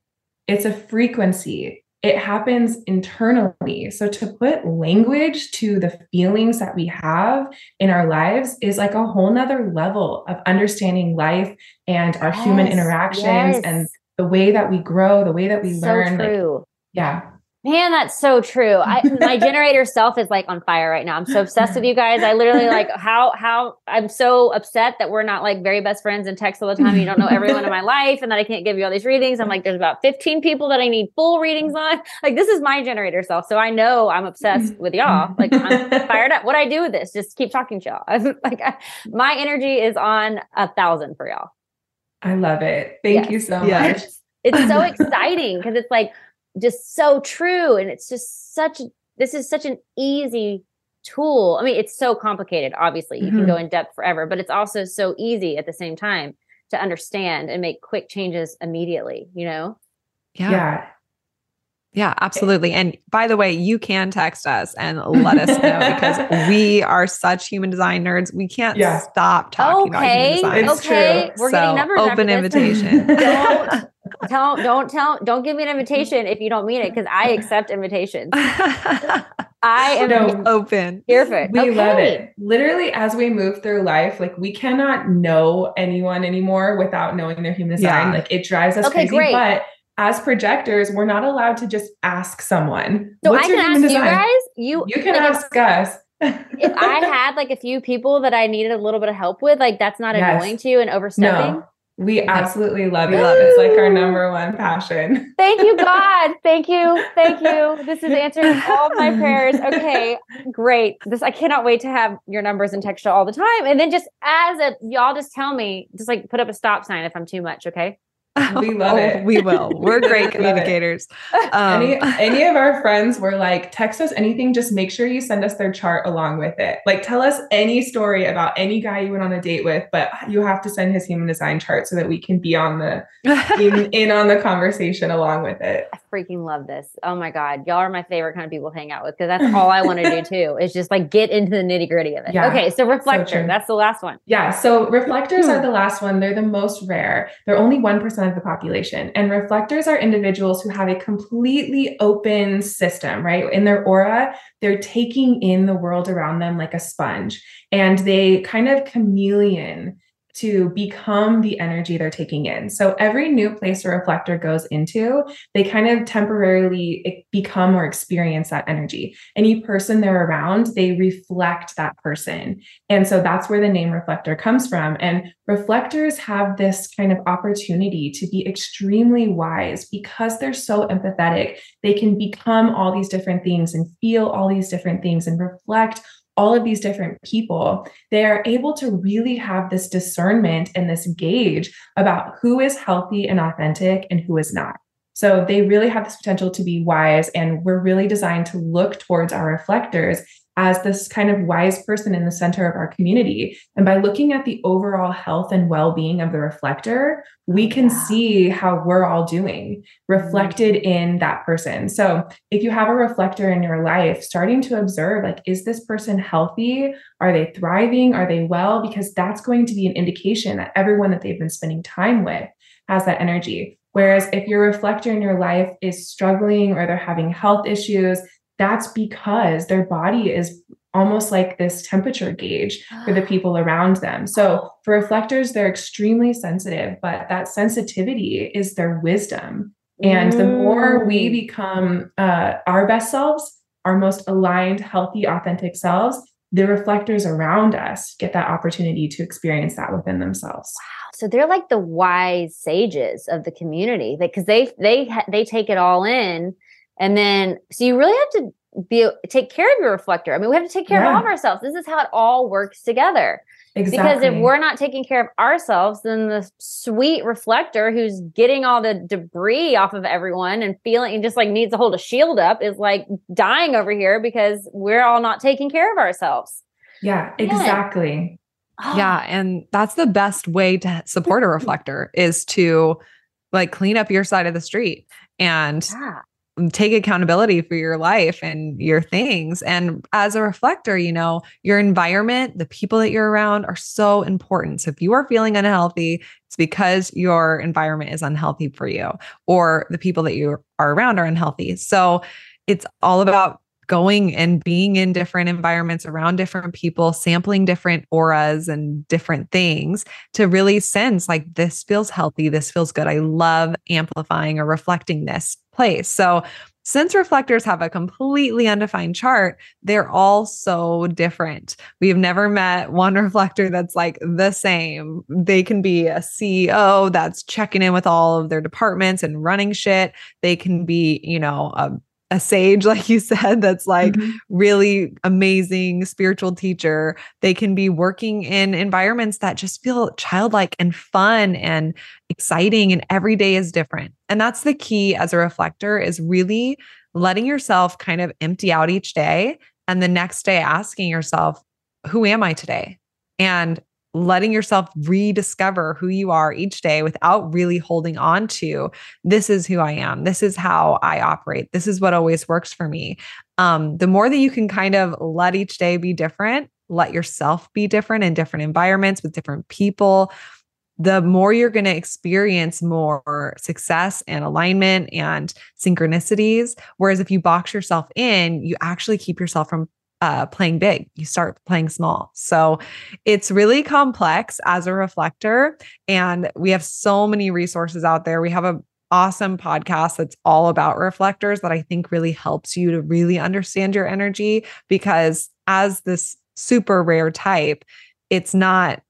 it's a frequency. It happens internally. So to put language to the feelings that we have in our lives is like a whole nother level of understanding life and our yes, human interactions yes. and the way that we grow, the way that we so learn. True. Like, yeah. Man, that's so true. I, my generator self is like on fire right now. I'm so obsessed with you guys. I literally like how, how I'm so upset that we're not like very best friends and text all the time. You don't know everyone in my life and that I can't give you all these readings. I'm like, there's about fifteen people that I need full readings on. Like, this is my generator self. So I know I'm obsessed with y'all. Like, I'm fired up. What do I do with this? Just keep talking to y'all. I'm like, I, my energy is on a thousand for y'all. I love it. Thank yes. you so yes. much. It's so exciting because it's like, just so true. And it's just such, this is such an easy tool. I mean, it's so complicated, obviously you mm-hmm. can go in depth forever, but it's also so easy at the same time to understand and make quick changes immediately, you know? Yeah. Yeah. Yeah, absolutely. And by the way, you can text us and let us know because we are such human design nerds. We can't yeah. stop talking okay. about human design. It's okay. True. We're so getting numbers. Open invitation. don't tell, don't tell, don't give me an invitation if you don't mean it, because I accept invitations. I am no, open. Here for it. We okay. love it. Literally, as we move through life, like we cannot know anyone anymore without knowing their human design. Yeah. Like it drives us okay, crazy. Great. But as projectors, we're not allowed to just ask someone. So What's I can your ask design? you guys. You, you can like ask if, us. If I had like a few people that I needed a little bit of help with, like that's not yes. annoying to you and overstepping. No, we absolutely love it. Love it. It's like our number one passion. Thank you, God. Thank you. Thank you. This is answering all of my prayers. Okay, great. This I cannot wait to have your numbers and text you all the time. And then just as a y'all, just tell me, just like put up a stop sign if I'm too much. Okay. We love oh, it. We will. We're great communicators. Um, any, any of our friends were like, text us anything. Just make sure you send us their chart along with it. Like tell us any story about any guy you went on a date with, but you have to send his human design chart so that we can be on the, in, in on the conversation along with it. I freaking love this. Oh my God. Y'all are my favorite kind of people to hang out with. Cause that's all I want to do too. Is just like get into the nitty gritty of it. Yeah, okay. So reflector, so that's the last one. Yeah. So reflectors are the last one. They're the most rare. They're only one percent of the population. And reflectors are individuals who have a completely open system, right? In their aura, they're taking in the world around them like a sponge, and they kind of chameleon to become the energy they're taking in. So every new place a reflector goes into, they kind of temporarily become or experience that energy. Any person they're around, they reflect that person. And so that's where the name reflector comes from. And reflectors have this kind of opportunity to be extremely wise because they're so empathetic. They can become all these different things and feel all these different things and reflect all of these different people. They are able to really have this discernment and this gauge about who is healthy and authentic and who is not. So they really have this potential to be wise. And we're really designed to look towards our reflectors as this kind of wise person in the center of our community. And by looking at the overall health and well-being of the reflector, we can yeah. see how we're all doing reflected mm-hmm. in that person. So if you have a reflector in your life, starting to observe, like, is this person healthy? Are they thriving? Are they well? Because that's going to be an indication that everyone that they've been spending time with has that energy. Whereas if your reflector in your life is struggling or they're having health issues, that's because their body is almost like this temperature gauge for the people around them. So for reflectors, they're extremely sensitive, but that sensitivity is their wisdom. And the more we become uh, our best selves, our most aligned, healthy, authentic selves, the reflectors around us get that opportunity to experience that within themselves. Wow. So they're like the wise sages of the community, because they, they, they take it all in. And then, so you really have to be take care of your reflector. I mean, we have to take care yeah. of all of ourselves. This is how it all works together. Exactly. Because if we're not taking care of ourselves, then the sweet reflector who's getting all the debris off of everyone and feeling and just like needs to hold a shield up is like dying over here because we're all not taking care of ourselves. Yeah, exactly. Yeah. yeah and that's the best way to support a reflector is to like clean up your side of the street and yeah. take accountability for your life and your things. And as a reflector, you know, your environment, the people that you're around are so important. So if you are feeling unhealthy, it's because your environment is unhealthy for you, or the people that you are around are unhealthy. So it's all about going and being in different environments, around different people, sampling different auras and different things to really sense like, this feels healthy. This feels good. I love amplifying or reflecting this place. So since reflectors have a completely undefined chart, they're all so different. We've never met one reflector that's like the same. They can be a C E O that's checking in with all of their departments and running shit. They can be, you know, a A sage, like you said, that's like mm-hmm. really amazing spiritual teacher. They can be working in environments that just feel childlike and fun and exciting, and every day is different. And that's the key as a reflector, is really letting yourself kind of empty out each day. And the next day asking yourself, who am I today? And letting yourself rediscover who you are each day without really holding on to, this is who I am. This is how I operate. This is what always works for me. Um, the more that you can kind of let each day be different, let yourself be different in different environments with different people, the more you're going to experience more success and alignment and synchronicities. Whereas if you box yourself in, you actually keep yourself from Uh, playing big, you start playing small. So it's really complex as a reflector. And we have so many resources out there. We have an awesome podcast that's all about reflectors that I think really helps you to really understand your energy, because as this super rare type, it's not,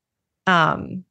um,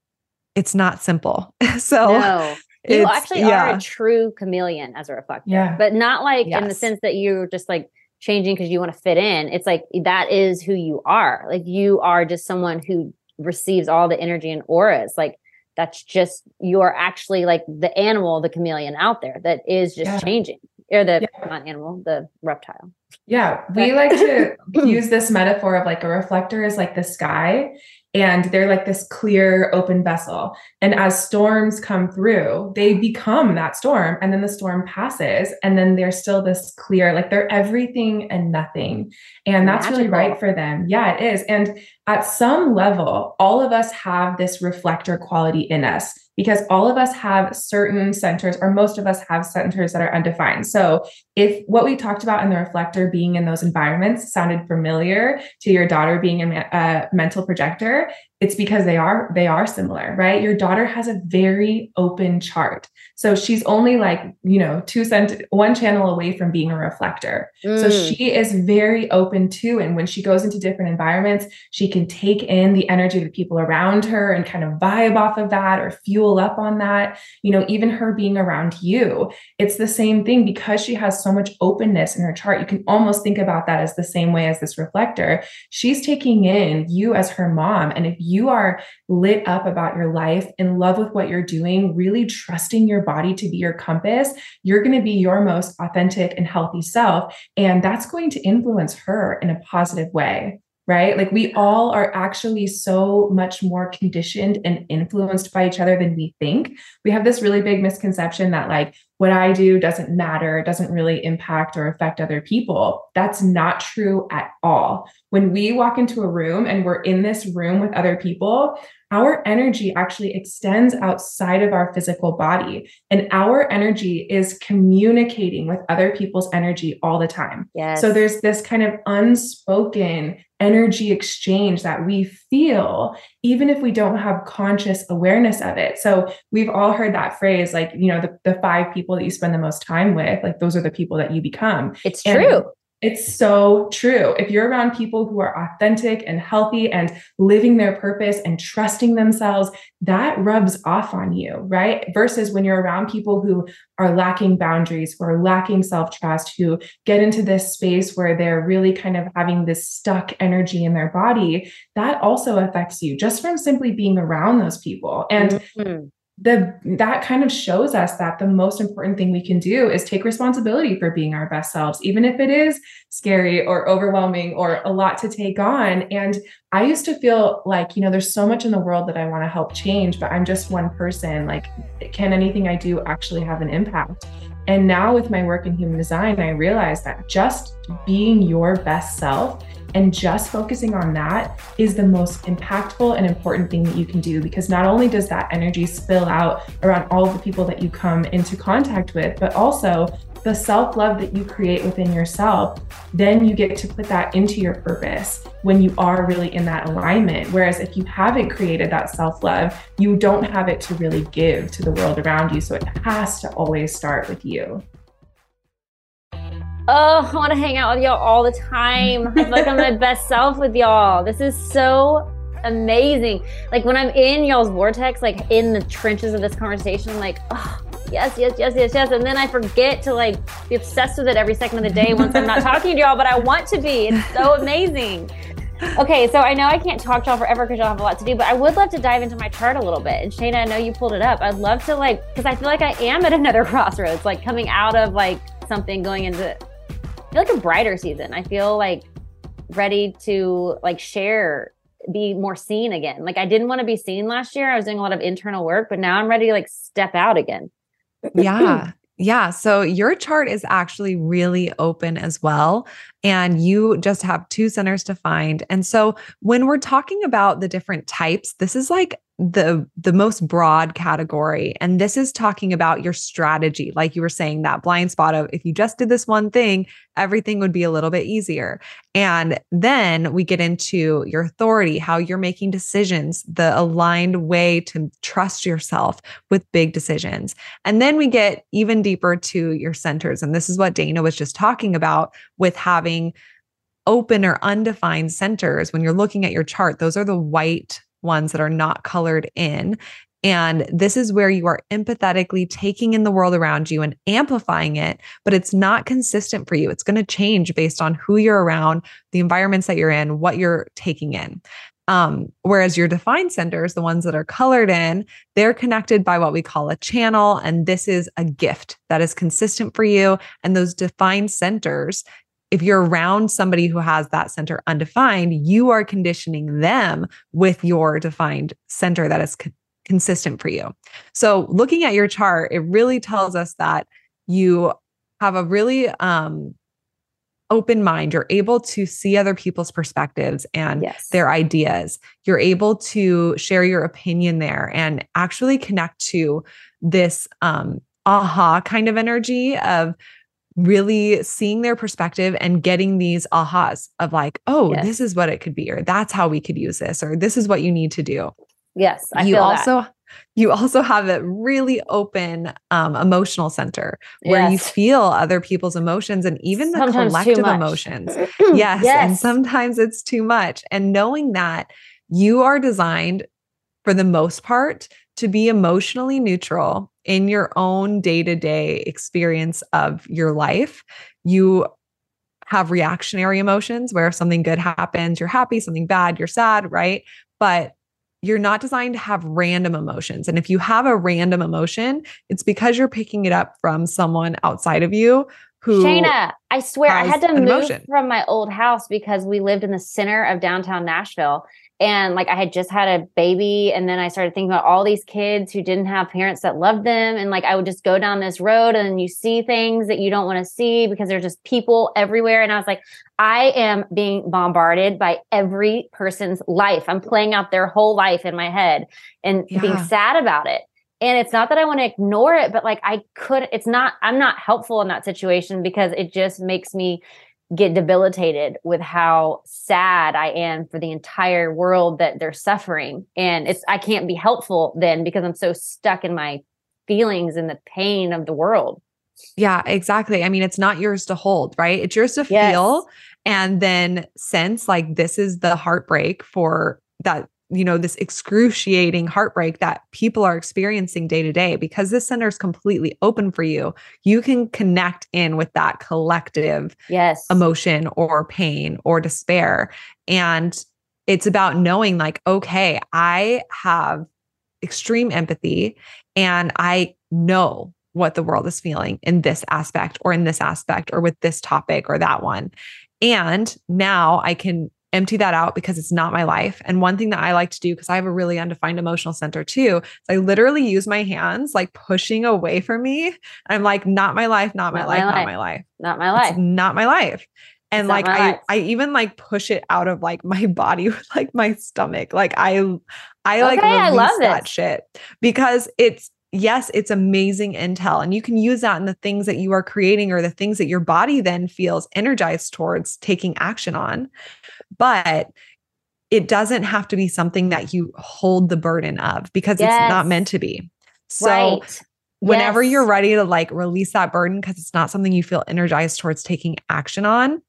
it's not simple. so no. You actually yeah. are a true chameleon as a reflector, yeah. but not like yes. in the sense that you're just like changing because you want to fit in. It's like, that is who you are. Like, you are just someone who receives all the energy and auras. Like, that's just, you're actually like the animal, the chameleon out there that is just yeah. changing, or the yeah. not animal, the reptile. Yeah. We like to use this metaphor of like, a reflector is like the sky, and they're like this clear open vessel. And as storms come through, they become that storm, and then the storm passes, and then they're still this clear, like they're everything and nothing. And that's Magical. Really right for them. Yeah, it is. And at some level, all of us have this reflector quality in us, because all of us have certain centers, or most of us have centers that are undefined. So if what we talked about in the reflector being in those environments sounded familiar to your daughter being a, a mental projector, it's because they are, they are similar, right? Your daughter has a very open chart. So she's only like, you know, two cent- one channel away from being a reflector. Mm. So she is very open too. And when she goes into different environments, she can take in the energy of the people around her and kind of vibe off of that or fuel up on that. You know, even her being around you, it's the same thing, because she has so much openness in her chart. You can almost think about that as the same way as this reflector. She's taking in you as her mom. And if you are lit up about your life, in love with what you're doing, really trusting your body to be your compass, you're going to be your most authentic and healthy self. And that's going to influence her in a positive way, right? Like, we all are actually so much more conditioned and influenced by each other than we think. We have this really big misconception that like, what I do doesn't matter, doesn't really impact or affect other people. That's not true at all. When we walk into a room and we're in this room with other people, our energy actually extends outside of our physical body, and our energy is communicating with other people's energy all the time. Yes. So there's this kind of unspoken energy exchange that we feel, even if we don't have conscious awareness of it. So we've all heard that phrase, like, you know, the, the five people that you spend the most time with, like, those are the people that you become. It's and true. It's so true. If you're around people who are authentic and healthy and living their purpose and trusting themselves, that rubs off on you, right? Versus when you're around people who are lacking boundaries, who are lacking self-trust, who get into this space where they're really kind of having this stuck energy in their body, that also affects you just from simply being around those people. And mm-hmm. the, that kind of shows us that the most important thing we can do is take responsibility for being our best selves, even if it is scary or overwhelming or a lot to take on. And I used to feel like, you know, there's so much in the world that I want to help change, but I'm just one person. Like, can anything I do actually have an impact? And now with my work in human design, I realized that just being your best self and just focusing on that is the most impactful and important thing that you can do, because not only does that energy spill out around all of the people that you come into contact with, but also the self-love that you create within yourself, then you get to put that into your purpose when you are really in that alignment. Whereas if you haven't created that self-love, you don't have it to really give to the world around you. So it has to always start with you. Oh, I want to hang out with y'all all the time. I'm like, I'm my best self with y'all. This is so amazing. Like when I'm in y'all's vortex, like in the trenches of this conversation, I'm like, oh, yes, yes, yes, yes, yes. And then I forget to like be obsessed with it every second of the day once I'm not talking to y'all, but I want to be. It's so amazing. Okay, so I know I can't talk to y'all forever because y'all have a lot to do, but I would love to dive into my chart a little bit. And Shayna, I know you pulled it up. I'd love to like, because I feel like I am at another crossroads, like coming out of like something going into, I feel like a brighter season. I feel like ready to like share, be more seen again. Like I didn't want to be seen last year. I was doing a lot of internal work, but now I'm ready to like step out again. Yeah. Yeah. So your chart is actually really open as well. And you just have two centers to find. And so when we're talking about the different types, this is like the, the most broad category. And this is talking about your strategy. Like you were saying, that blind spot of if you just did this one thing, everything would be a little bit easier. And then we get into your authority, how you're making decisions, the aligned way to trust yourself with big decisions. And then we get even deeper to your centers. And this is what Dana was just talking about with having open or undefined centers. When you're looking at your chart, those are the white ones that are not colored in. And this is where you are empathetically taking in the world around you and amplifying it, but it's not consistent for you. It's going to change based on who you're around, the environments that you're in, what you're taking in. Um, whereas your defined centers, the ones that are colored in, they're connected by what we call a channel. And this is a gift that is consistent for you. And those defined centers, if you're around somebody who has that center undefined, you are conditioning them with your defined center that is co- consistent for you. So looking at your chart, it really tells us that you have a really um, open mind. You're able to see other people's perspectives and yes. their ideas. You're able to share your opinion there and actually connect to this um, aha kind of energy of really seeing their perspective and getting these ahas of like, oh, yes. this is what it could be, or that's how we could use this, or this is what you need to do. Yes. I you feel also, that. You also have a really open um, emotional center where yes. you feel other people's emotions and even sometimes the collective emotions. yes, yes. And sometimes it's too much. And knowing that you are designed for the most part to be emotionally neutral in your own day-to-day experience of your life. You have reactionary emotions where if something good happens, you're happy, something bad, you're sad, right? But you're not designed to have random emotions. And if you have a random emotion, it's because you're picking it up from someone outside of you who... Shayna, I swear I had to move emotion. From my old house because we lived in the center of downtown Nashville. And like, I had just had a baby. And then I started thinking about all these kids who didn't have parents that loved them. And like, I would just go down this road and you see things that you don't want to see because there's just people everywhere. And I was like, I am being bombarded by every person's life. I'm playing out their whole life in my head and yeah. being sad about it. And it's not that I want to ignore it, but like I could, it's not, I'm not helpful in that situation because it just makes me get debilitated with how sad I am for the entire world that they're suffering. And it's, I can't be helpful then because I'm so stuck in my feelings and the pain of the world. Yeah, exactly. I mean, it's not yours to hold, right? It's yours to yes. feel and then sense like this is the heartbreak for that, you know, this excruciating heartbreak that people are experiencing day to day. Because this center is completely open for you, you can connect in with that collective yes. emotion or pain or despair. And it's about knowing like, okay, I have extreme empathy, and I know what the world is feeling in this aspect or in this aspect or with this topic or that one. And now I can empty that out because it's not my life. And one thing that I like to do, because I have a really undefined emotional center too, is I literally use my hands like pushing away from me. I'm like, not my life, not my life, not my life, not my life, not my life. And like, I, I even like push it out of like my body with like my stomach. Like I, I like release that shit because it's, yes, it's amazing intel. And you can use that in the things that you are creating or the things that your body then feels energized towards taking action on. But it doesn't have to be something that you hold the burden of because yes. it's not meant to be. So right. whenever yes. you're ready to like release that burden because it's not something you feel energized towards taking action on,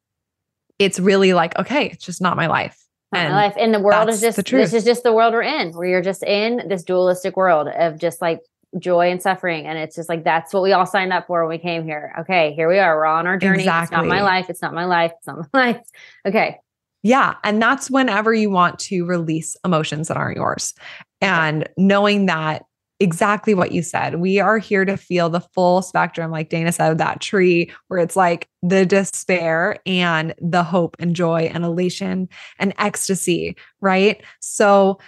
it's really like, okay, it's just not my life. Not and my life. And the world is just, this is just the world we're in, where you're just in this dualistic world of just like joy and suffering. And it's just like, that's what we all signed up for when we came here. Okay. Here we are. We're on our journey. Exactly. It's not my life. It's not my life. It's not my life. Okay. Yeah. And that's whenever you want to release emotions that aren't yours. And knowing that exactly what you said, we are here to feel the full spectrum, like Dana said, of that tree where it's like the despair and the hope and joy and elation and ecstasy. Right. So,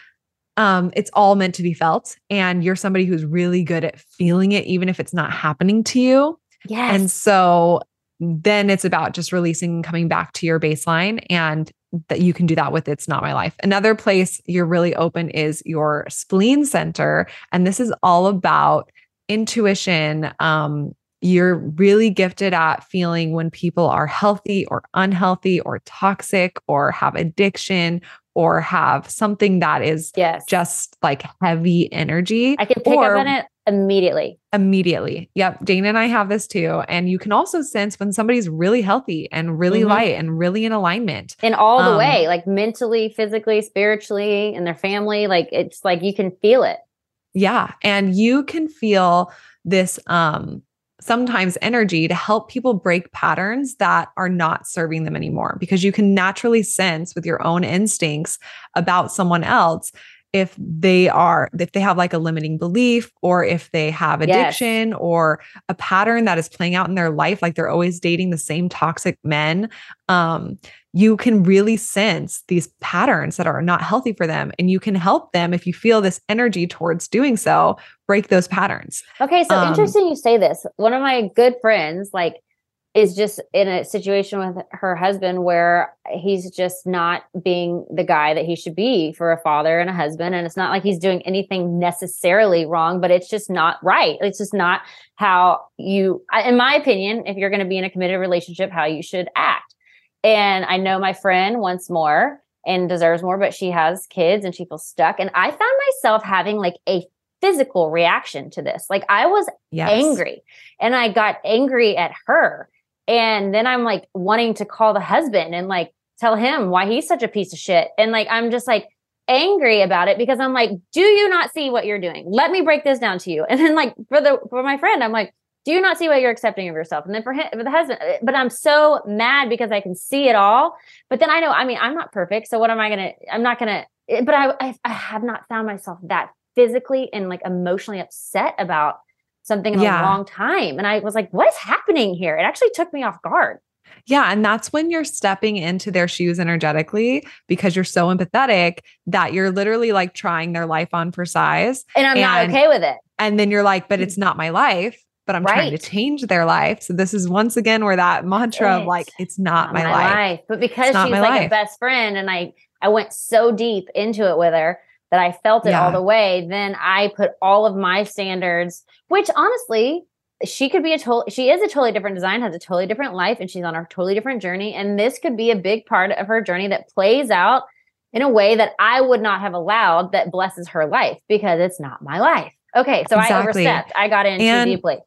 Um, it's all meant to be felt, and you're somebody who's really good at feeling it, even if it's not happening to you. Yes. And so then it's about just releasing and coming back to your baseline, and that you can do that with It's Not My Life. Another place you're really open is your spleen center. And this is all about intuition. Um, you're really gifted at feeling when people are healthy or unhealthy or toxic or have addiction or have something that is yes. just like heavy energy. I can pick up on it immediately. Immediately. Yep. Dana and I have this too. And you can also sense when somebody's really healthy and really mm-hmm. light and really in alignment. In all um, the way, like mentally, physically, spiritually, in their family. Like it's like, you can feel it. Yeah. And you can feel this, um, sometimes energy to help people break patterns that are not serving them anymore, because you can naturally sense with your own instincts about someone else if they are, if they have like a limiting belief or if they have addiction yes. or a pattern that is playing out in their life, like they're always dating the same toxic men. Um, you can really sense these patterns that are not healthy for them, and you can help them, if you feel this energy towards doing so, break those patterns. Okay. So um, interesting you say this. One of my good friends, like, is just in a situation with her husband where he's just not being the guy that he should be for a father and a husband. And it's not like he's doing anything necessarily wrong, but it's just not right. It's just not how you, in my opinion, if you're going to be in a committed relationship, how you should act. And I know my friend wants more and deserves more, but she has kids and she feels stuck. And I found myself having like a physical reaction to this. Like I was yes. angry, and I got angry at her. And then I'm like wanting to call the husband and like tell him why he's such a piece of shit. And like, I'm just like angry about it because I'm like, do you not see what you're doing? Let me break this down to you. And then like for the, for my friend, I'm like, do you not see what you're accepting of yourself? And then for him, for the husband, but I'm so mad because I can see it all. But then I know, I mean, I'm not perfect. So what am I going to, I'm not going to, but I, I, I have not found myself that physically and like emotionally upset about something in yeah. a long time. And I was like, what is happening here? It actually took me off guard. Yeah. And that's when you're stepping into their shoes energetically, because you're so empathetic that you're literally like trying their life on for size. And I'm and, not okay with it. And then you're like, but it's not my life, but I'm right. trying to change their life. So this is once again where that mantra it's of like, it's not, not my, my life. life. But because she's like life. a best friend, and I, I went so deep into it with her that I felt it yeah. all the way, then I put all of my standards, which honestly, she could be a total, she is a totally different design, has a totally different life, and she's on a totally different journey. And this could be a big part of her journey that plays out in a way that I would not have allowed, that blesses her life, because it's not my life. Okay. So exactly. I overstepped. I got in and, too deeply.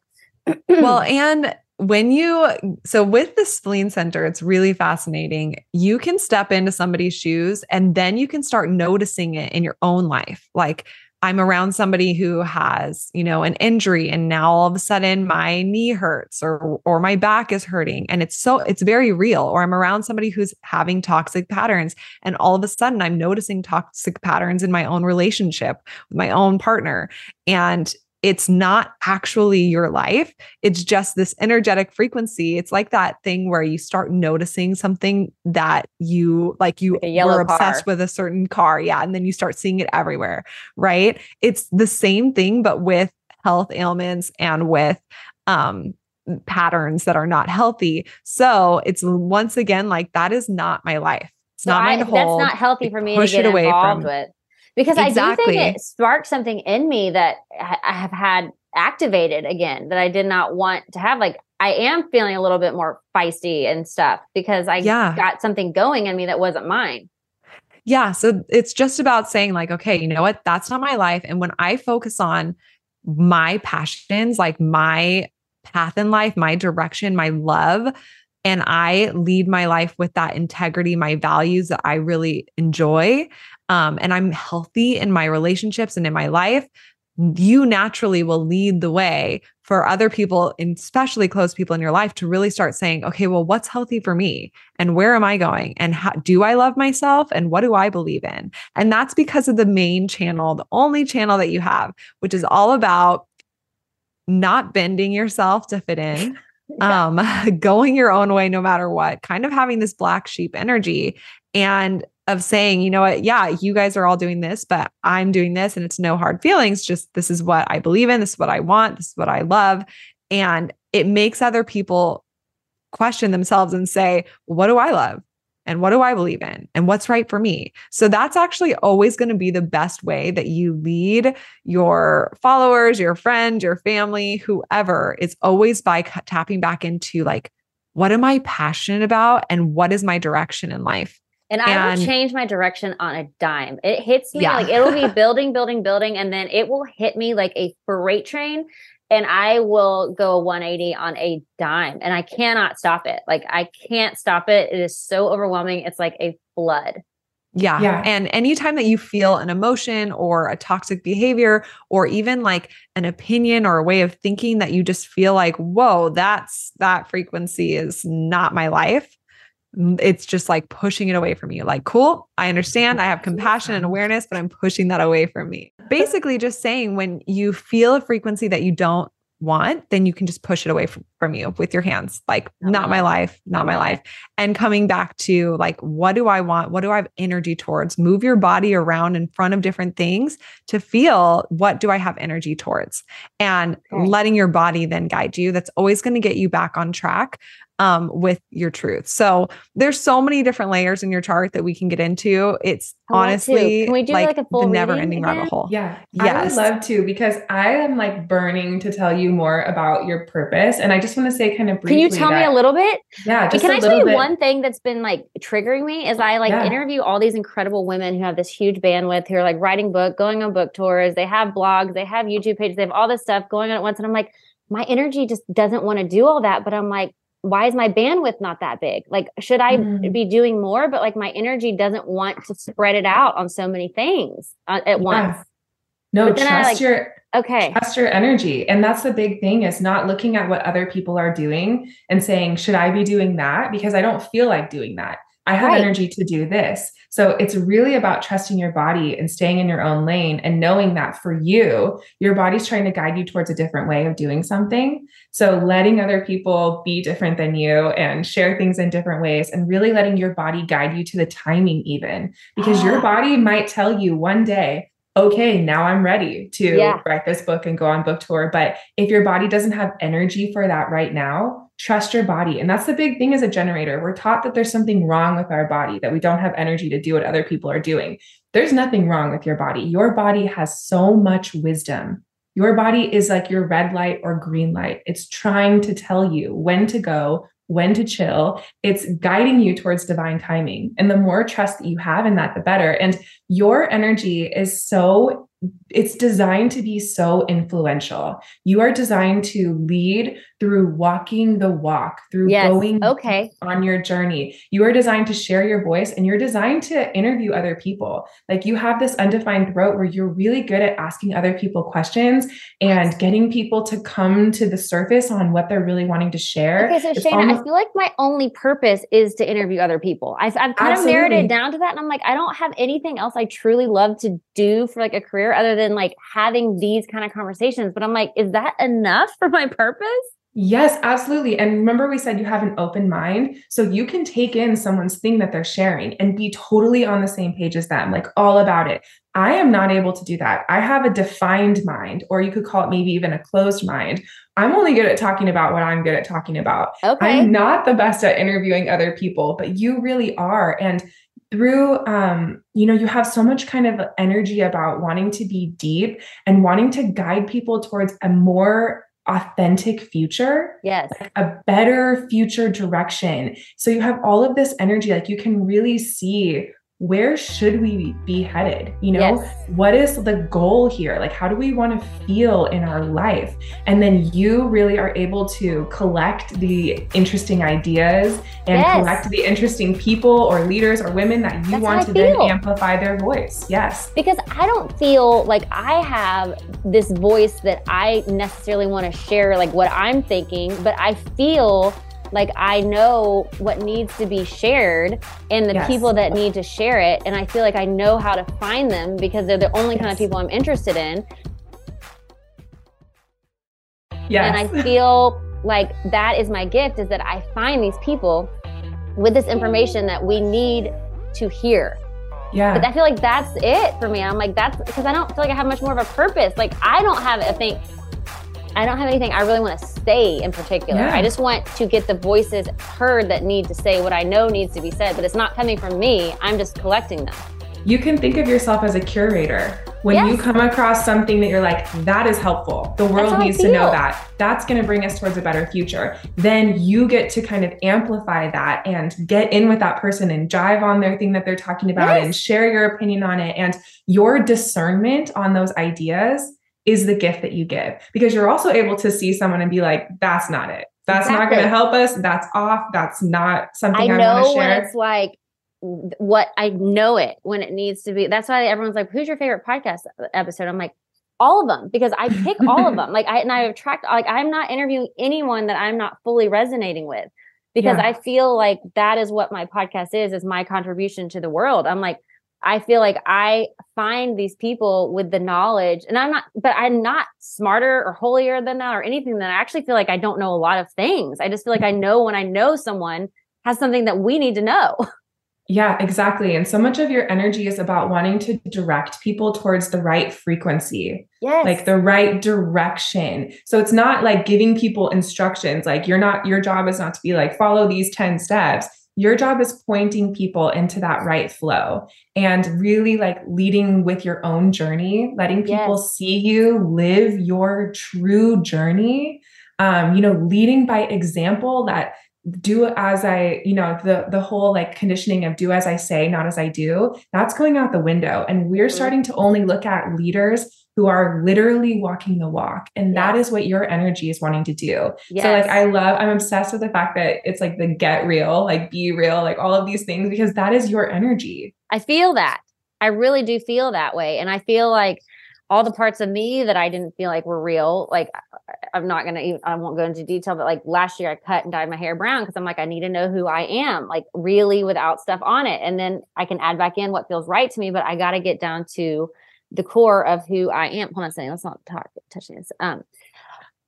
Well, and when you, so with the spleen center, it's really fascinating. You can step into somebody's shoes, and then you can start noticing it in your own life. Like, I'm around somebody who has, you know, an injury, and now all of a sudden my knee hurts or or my back is hurting, and it's so it's very real. Or I'm around somebody who's having toxic patterns, and all of a sudden I'm noticing toxic patterns in my own relationship with my own partner, and it's not actually your life. It's just this energetic frequency. It's like that thing where you start noticing something that you, like you were obsessed with a certain car. Yeah. And then you start seeing it everywhere, right? It's the same thing, but with health ailments and with, um, patterns that are not healthy. So it's once again, like, that is not my life. It's so not mine to hold. That's not healthy for me to get involved with. Because exactly. I do think it sparked something in me that I have had activated again that I did not want to have. Like, I am feeling a little bit more feisty and stuff because I yeah. got something going in me that wasn't mine. Yeah. So it's just about saying, like, okay, you know what? That's not my life. And when I focus on my passions, like my path in life, my direction, my love, and I lead my life with that integrity, my values that I really enjoy, um, and I'm healthy in my relationships and in my life, you naturally will lead the way for other people, and especially close people in your life, to really start saying, okay, well, what's healthy for me, and where am I going, and how do I love myself, and what do I believe in? And that's because of the main channel, the only channel that you have, which is all about not bending yourself to fit in. Yeah. Um, going your own way, no matter what, kind of having this black sheep energy and of saying, you know what? Yeah, you guys are all doing this, but I'm doing this, and it's no hard feelings. Just, this is what I believe in. This is what I want. This is what I love. And it makes other people question themselves and say, what do I love? And what do I believe in? And what's right for me? So that's actually always going to be the best way that you lead your followers, your friend, your family, whoever. It's always by c- tapping back into, like, what am I passionate about? And what is my direction in life? And, and I will change my direction on a dime. It hits me. Yeah. Like, it'll be building, building, building. And then it will hit me like a freight train. And I will go one eighty on a dime, and I cannot stop it. Like, I can't stop it. It is so overwhelming. It's like a flood. Yeah. yeah. And anytime that you feel an emotion or a toxic behavior, or even like an opinion or a way of thinking that you just feel like, whoa, that's that frequency is not my life. It's just like pushing it away from you. Like, cool, I understand. I have compassion and awareness, but I'm pushing that away from me. Basically just saying, when you feel a frequency that you don't want, then you can just push it away from, from you with your hands. Like, not my life, not my life. And coming back to, like, what do I want? What do I have energy towards? Move your body around in front of different things to feel, what do I have energy towards? And letting your body then guide you. That's always going to get you back on track um, with your truth. So there's so many different layers in your chart that we can get into. It's honestly, can we do like, like a full the never ending rabbit hole. Yeah. Yes. I would love to, because I am like burning to tell you more about your purpose. And I just want to say kind of briefly. Can you tell that, me a little bit? Yeah. Just can a I tell you bit. One thing that's been like triggering me is I like yeah. interview all these incredible women who have this huge bandwidth, who are like writing book, going on book tours. They have blogs, they have YouTube pages, they have all this stuff going on at once. And I'm like, my energy just doesn't want to do all that. But I'm like, why is my bandwidth not that big? Like, should I mm. be doing more? But like, my energy doesn't want to spread it out on so many things at yeah. once. No, trust I, like, your, okay. trust your energy. And that's the big thing, is not looking at what other people are doing and saying, should I be doing that? Because I don't feel like doing that. I have right. energy to do this. So it's really about trusting your body and staying in your own lane, and knowing that for you, your body's trying to guide you towards a different way of doing something. So letting other people be different than you and share things in different ways, and really letting your body guide you to the timing, even because your body might tell you one day, okay, now I'm ready to yeah. write this book and go on book tour. But if your body doesn't have energy for that right now, trust your body. And that's the big thing as a generator. We're taught that there's something wrong with our body, that we don't have energy to do what other people are doing. There's nothing wrong with your body. Your body has so much wisdom. Your body is like your red light or green light. It's trying to tell you when to go, when to chill. It's guiding you towards divine timing. And the more trust that you have in that, the better. And your energy is so, it's designed to be so influential. You are designed to lead through walking the walk, through yes. going okay. on your journey. You are designed to share your voice, and you're designed to interview other people. Like, you have this undefined throat where you're really good at asking other people questions and getting people to come to the surface on what they're really wanting to share. Okay, so it's Shayna, almost- I feel like my only purpose is to interview other people. I've, I've kind Absolutely. of narrowed it down to that. And I'm like, I don't have anything else I truly love to do for like a career other than like having these kind of conversations. But I'm like, is that enough for my purpose? Yes, absolutely. And remember, we said you have an open mind, so you can take in someone's thing that they're sharing and be totally on the same page as them, like all about it. I am not able to do that. I have a defined mind, or you could call it maybe even a closed mind. I'm only good at talking about what I'm good at talking about. Okay. I'm not the best at interviewing other people, but you really are. And through, um, you know, you have so much kind of energy about wanting to be deep and wanting to guide people towards a more authentic future. Yes. Like a better future direction. So you have all of this energy, like you can really see, where should we be headed? You know, yes. what is the goal here? Like, how do we want to feel in our life? And then you really are able to collect the interesting ideas and yes. collect the interesting people or leaders or women that you That's want to feel. Then amplify their voice. Yes. Because I don't feel like I have this voice that I necessarily want to share, like what I'm thinking, but I feel like I know what needs to be shared and the yes. people that need to share it. And I feel like I know how to find them because they're the only yes. kind of people I'm interested in. Yes. And I feel like that is my gift, is that I find these people with this information that we need to hear. Yeah. But I feel like that's it for me. I'm like, that's because I don't feel like I have much more of a purpose. Like, I don't have a thing. I don't have anything I really want to say in particular. Yeah. I just want to get the voices heard that need to say what I know needs to be said, but it's not coming from me. I'm just collecting them. You can think of yourself as a curator. When yes. you come across something that you're like, that is helpful. The world needs to know that. That's going to bring us towards a better future. Then you get to kind of amplify that and get in with that person and jive on their thing that they're talking about yes. and share your opinion on it. And your discernment on those ideas is the gift that you give, because you're also able to see someone and be like, that's not it. That's exactly. not going to help us. That's off. That's not something I, I know when it's like what I know it when it needs to be. That's why everyone's like, who's your favorite podcast episode? I'm like, all of them, because I pick all of them. Like I, and I attract, like I'm not interviewing anyone that I'm not fully resonating with, because yeah. I feel like that is what my podcast is, is my contribution to the world. I'm like, I feel like I find these people with the knowledge, and I'm not, but I'm not smarter or holier than that or anything. That I actually feel like I don't know a lot of things. I just feel like I know when I know someone has something that we need to know. Yeah, exactly. And so much of your energy is about wanting to direct people towards the right frequency, yes. like the right direction. So it's not like giving people instructions. Like you're not, your job is not to be like, follow these ten steps. Your job is pointing people into that right flow and really like leading with your own journey, letting people yes. see you live your true journey. Um, you know, leading by example, that do as I, you know, the, the whole like conditioning of do as I say, not as I do, that's going out the window. And we're starting to only look at leaders who are literally walking the walk. And yes. that is what your energy is wanting to do. Yes. So like, I love, I'm obsessed with the fact that it's like the get real, like be real, like all of these things, because that is your energy. I feel that. I really do feel that way. And I feel like all the parts of me that I didn't feel like were real, like I'm not going to even, I won't go into detail, but like last year I cut and dyed my hair brown because I'm like, I need to know who I am, like really without stuff on it. And then I can add back in what feels right to me, but I got to get down to the core of who I am. Hold on a second. Let's not talk touching this. Um,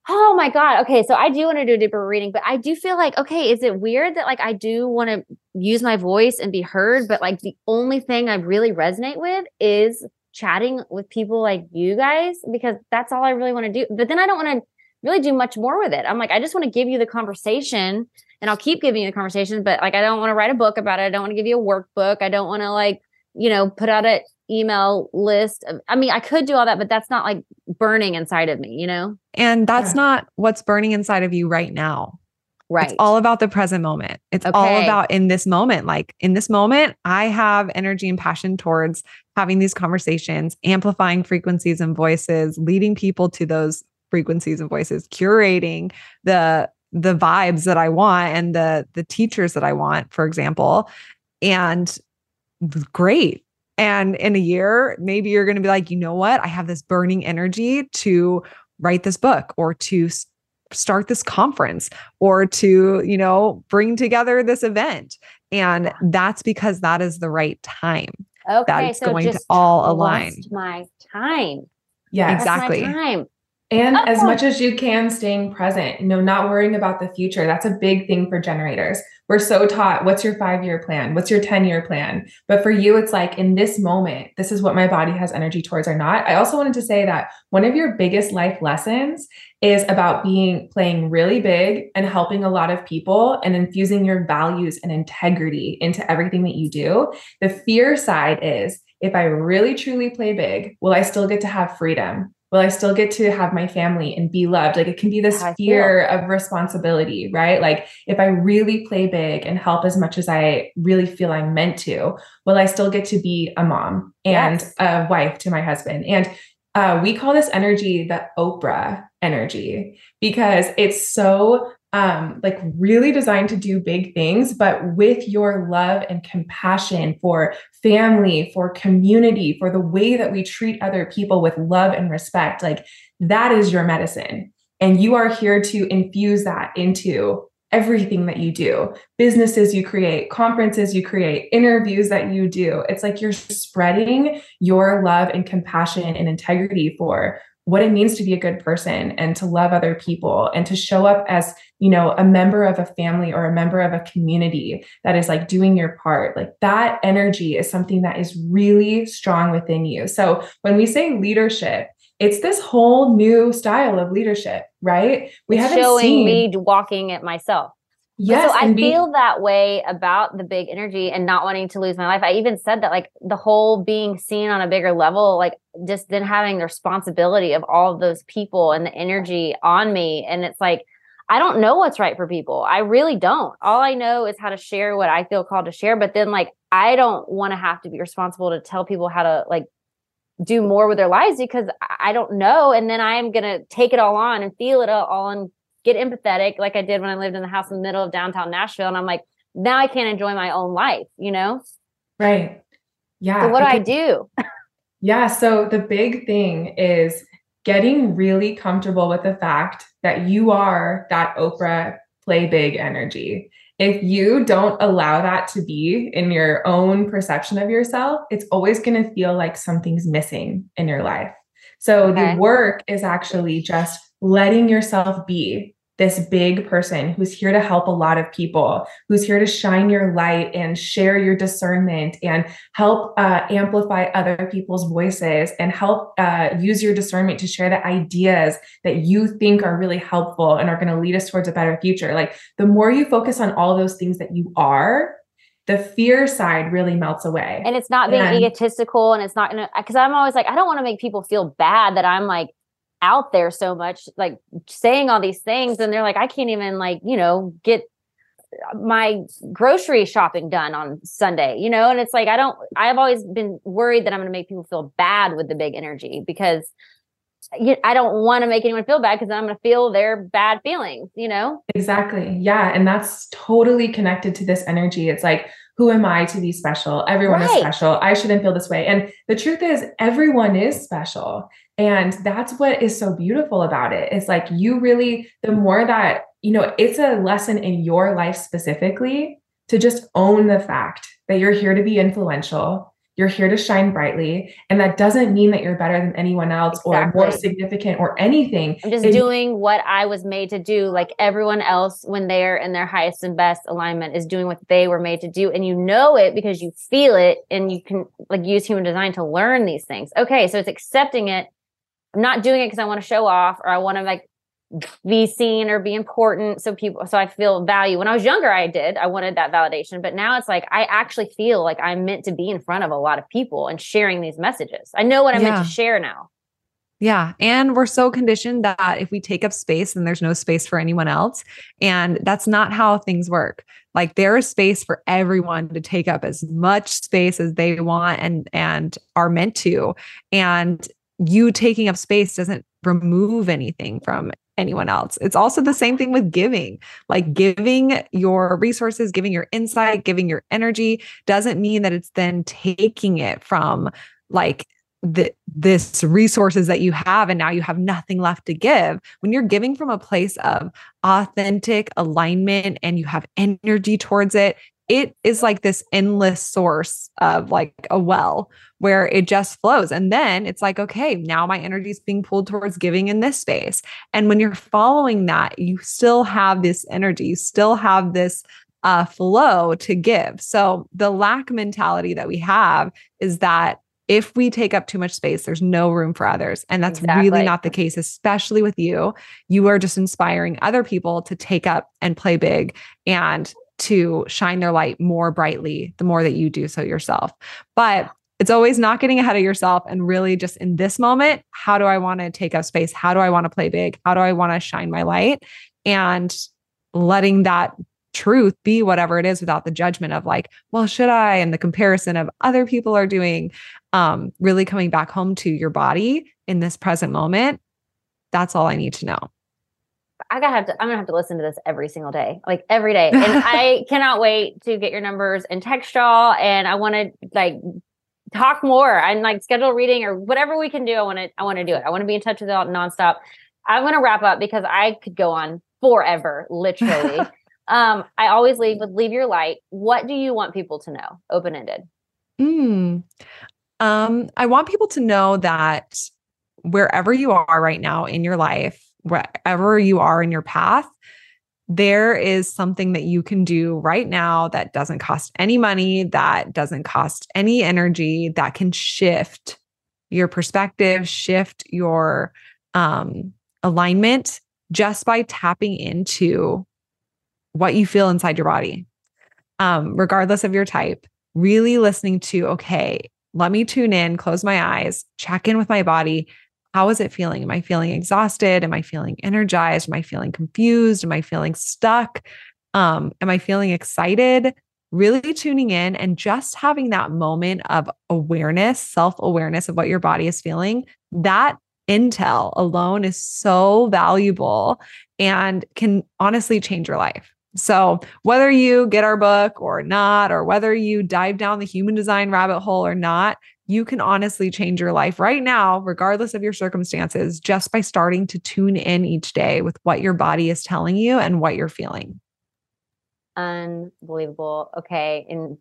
oh my God. Okay. So I do want to do a deeper reading, but I do feel like, okay, is it weird that like, I do want to use my voice and be heard, but like the only thing I really resonate with is chatting with people like you guys, because that's all I really want to do. But then I don't want to really do much more with it. I'm like, I just want to give you the conversation, and I'll keep giving you the conversation, but like, I don't want to write a book about it. I don't want to give you a workbook. I don't want to like, you know, put out a email list. I mean, I could do all that, but that's not like burning inside of me, you know? And that's yeah. not what's burning inside of you right now. Right. It's all about the present moment. It's okay. all about in this moment. Like in this moment, I have energy and passion towards having these conversations, amplifying frequencies and voices, leading people to those frequencies and voices, curating the the vibes that I want and the the teachers that I want, for example. And great. And in a year, maybe you're going to be like, you know what? I have this burning energy to write this book or to start this conference or to, you know, bring together this event. And that's because that is the right time. Okay. That's so going just to all align. My time. Yeah, exactly. My time. And oh. as much as you can, staying present, you know, not worrying about the future. That's a big thing for generators. We're so taught, what's your five-year plan? What's your ten-year plan? But for you, it's like, in this moment, this is what my body has energy towards or not. I also wanted to say that one of your biggest life lessons is about being playing really big and helping a lot of people and infusing your values and integrity into everything that you do. The fear side is, if I really truly play big, will I still get to have freedom? Will I still get to have my family and be loved? Like, it can be this fear of responsibility, right? Like, if I really play big and help as much as I really feel I'm meant to, will I still get to be a mom and yes. a wife to my husband? And uh, we call this energy the Oprah energy, because it's so um, like really designed to do big things, but with your love and compassion for family, for community, for the way that we treat other people with love and respect. Like, that is your medicine. And you are here to infuse that into everything that you do, businesses you create, conferences you create, interviews that you do. It's like you're spreading your love and compassion and integrity for what it means to be a good person and to love other people and to show up as, you know, a member of a family or a member of a community that is like doing your part. Like, that energy is something that is really strong within you. So when we say leadership, it's this whole new style of leadership, right? We it's haven't showing seen me walking it myself. Yes. So I be- feel that way about the big energy and not wanting to lose my life. I even said that, like, the whole being seen on a bigger level, like, just then having the responsibility of all of those people and the energy on me. And it's like, I don't know what's right for people. I really don't. All I know is how to share what I feel called to share. But then, like, I don't want to have to be responsible to tell people how to, like, do more with their lives, because I don't know. And then I'm going to take it all on and feel it all and get empathetic, like I did when I lived in the house in the middle of downtown Nashville. And I'm like, now I can't enjoy my own life, you know? Right. Yeah. So what do I do? Yeah. So the big thing is getting really comfortable with the fact that you are that Oprah play big energy. If you don't allow that to be in your own perception of yourself, it's always going to feel like something's missing in your life. So okay. the work is actually just letting yourself be this big person who's here to help a lot of people, who's here to shine your light and share your discernment and help uh, amplify other people's voices and help uh, use your discernment to share the ideas that you think are really helpful and are going to lead us towards a better future. Like, the more you focus on all those things that you are, the fear side really melts away. And it's not being and, egotistical, and it's not going to, because I'm always like, I don't want to make people feel bad that I'm like out there so much, like saying all these things, and they're like, I can't even, like, you know, get my grocery shopping done on Sunday, you know? And it's like, I don't, I've always been worried that I'm going to make people feel bad with the big energy, because I don't want to make anyone feel bad, because I'm going to feel their bad feelings, you know? Exactly. Yeah. And that's totally connected to this energy. It's like, who am I to be special? Everyone right. is special. I shouldn't feel this way. And the truth is, everyone is special. And that's what is so beautiful about it. It's like, you really, the more that, you know, it's a lesson in your life specifically to just own the fact that you're here to be influential. You're here to shine brightly. And that doesn't mean that you're better than anyone else exactly. or more significant or anything. I'm just it, doing what I was made to do. Like everyone else, when they're in their highest and best alignment, is doing what they were made to do. And you know it because you feel it, and you can like use human design to learn these things. Okay. So it's accepting it. I'm not doing it because I want to show off, or I want to like be seen or be important. So people, so I feel value. When I was younger, I did, I wanted that validation, but now it's like, I actually feel like I'm meant to be in front of a lot of people and sharing these messages. I know what I'm yeah. meant to share now. Yeah. And we're so conditioned that if we take up space, then there's no space for anyone else. And that's not how things work. Like there is space for everyone to take up as much space as they want and, and are meant to. And you taking up space doesn't remove anything from anyone else. It's also the same thing with giving, like giving your resources, giving your insight, giving your energy doesn't mean that it's then taking it from like the, this resources that you have, and now you have nothing left to give. When you're giving from a place of authentic alignment and you have energy towards it, it is like this endless source of like a well where it just flows. And then it's like, okay, now my energy is being pulled towards giving in this space. And when you're following that, you still have this energy, you still have this uh, flow to give. So the lack mentality that we have is that if we take up too much space, there's no room for others. And that's exactly. really not the case, especially with you. You are just inspiring other people to take up and play big and to shine their light more brightly the more that you do so yourself. But it's always not getting ahead of yourself and really just in this moment, how do I want to take up space? How do I want to play big? How do I want to shine my light? And letting that truth be whatever it is without the judgment of like, well, should I? And the comparison of other people are doing, um, really coming back home to your body in this present moment. That's all I need to know. I gotta have to, I'm gonna have to listen to this every single day, like every day. And I cannot wait to get your numbers and text y'all. And I want to like talk more and like schedule reading or whatever we can do. I want to, I want to do it. I want to be in touch with y'all nonstop. I'm going to wrap up because I could go on forever, literally. um, I always leave with leave your light. What do you want people to know? Open-ended. Mm. Um, I want people to know that wherever you are right now in your life, wherever you are in your path, there is something that you can do right now that doesn't cost any money, that doesn't cost any energy, that can shift your perspective, shift your um, alignment just by tapping into what you feel inside your body, um, regardless of your type, really listening to, okay, let me tune in, close my eyes, check in with my body. How is it feeling? Am I feeling exhausted? Am I feeling energized? Am I feeling confused? Am I feeling stuck? Um, am I feeling excited? Really tuning in and just having that moment of awareness, self-awareness of what your body is feeling. That intel alone is so valuable and can honestly change your life. So whether you get our book or not, or whether you dive down the human design rabbit hole or not, you can honestly change your life right now, regardless of your circumstances, just by starting to tune in each day with what your body is telling you and what you're feeling. Unbelievable. Okay. And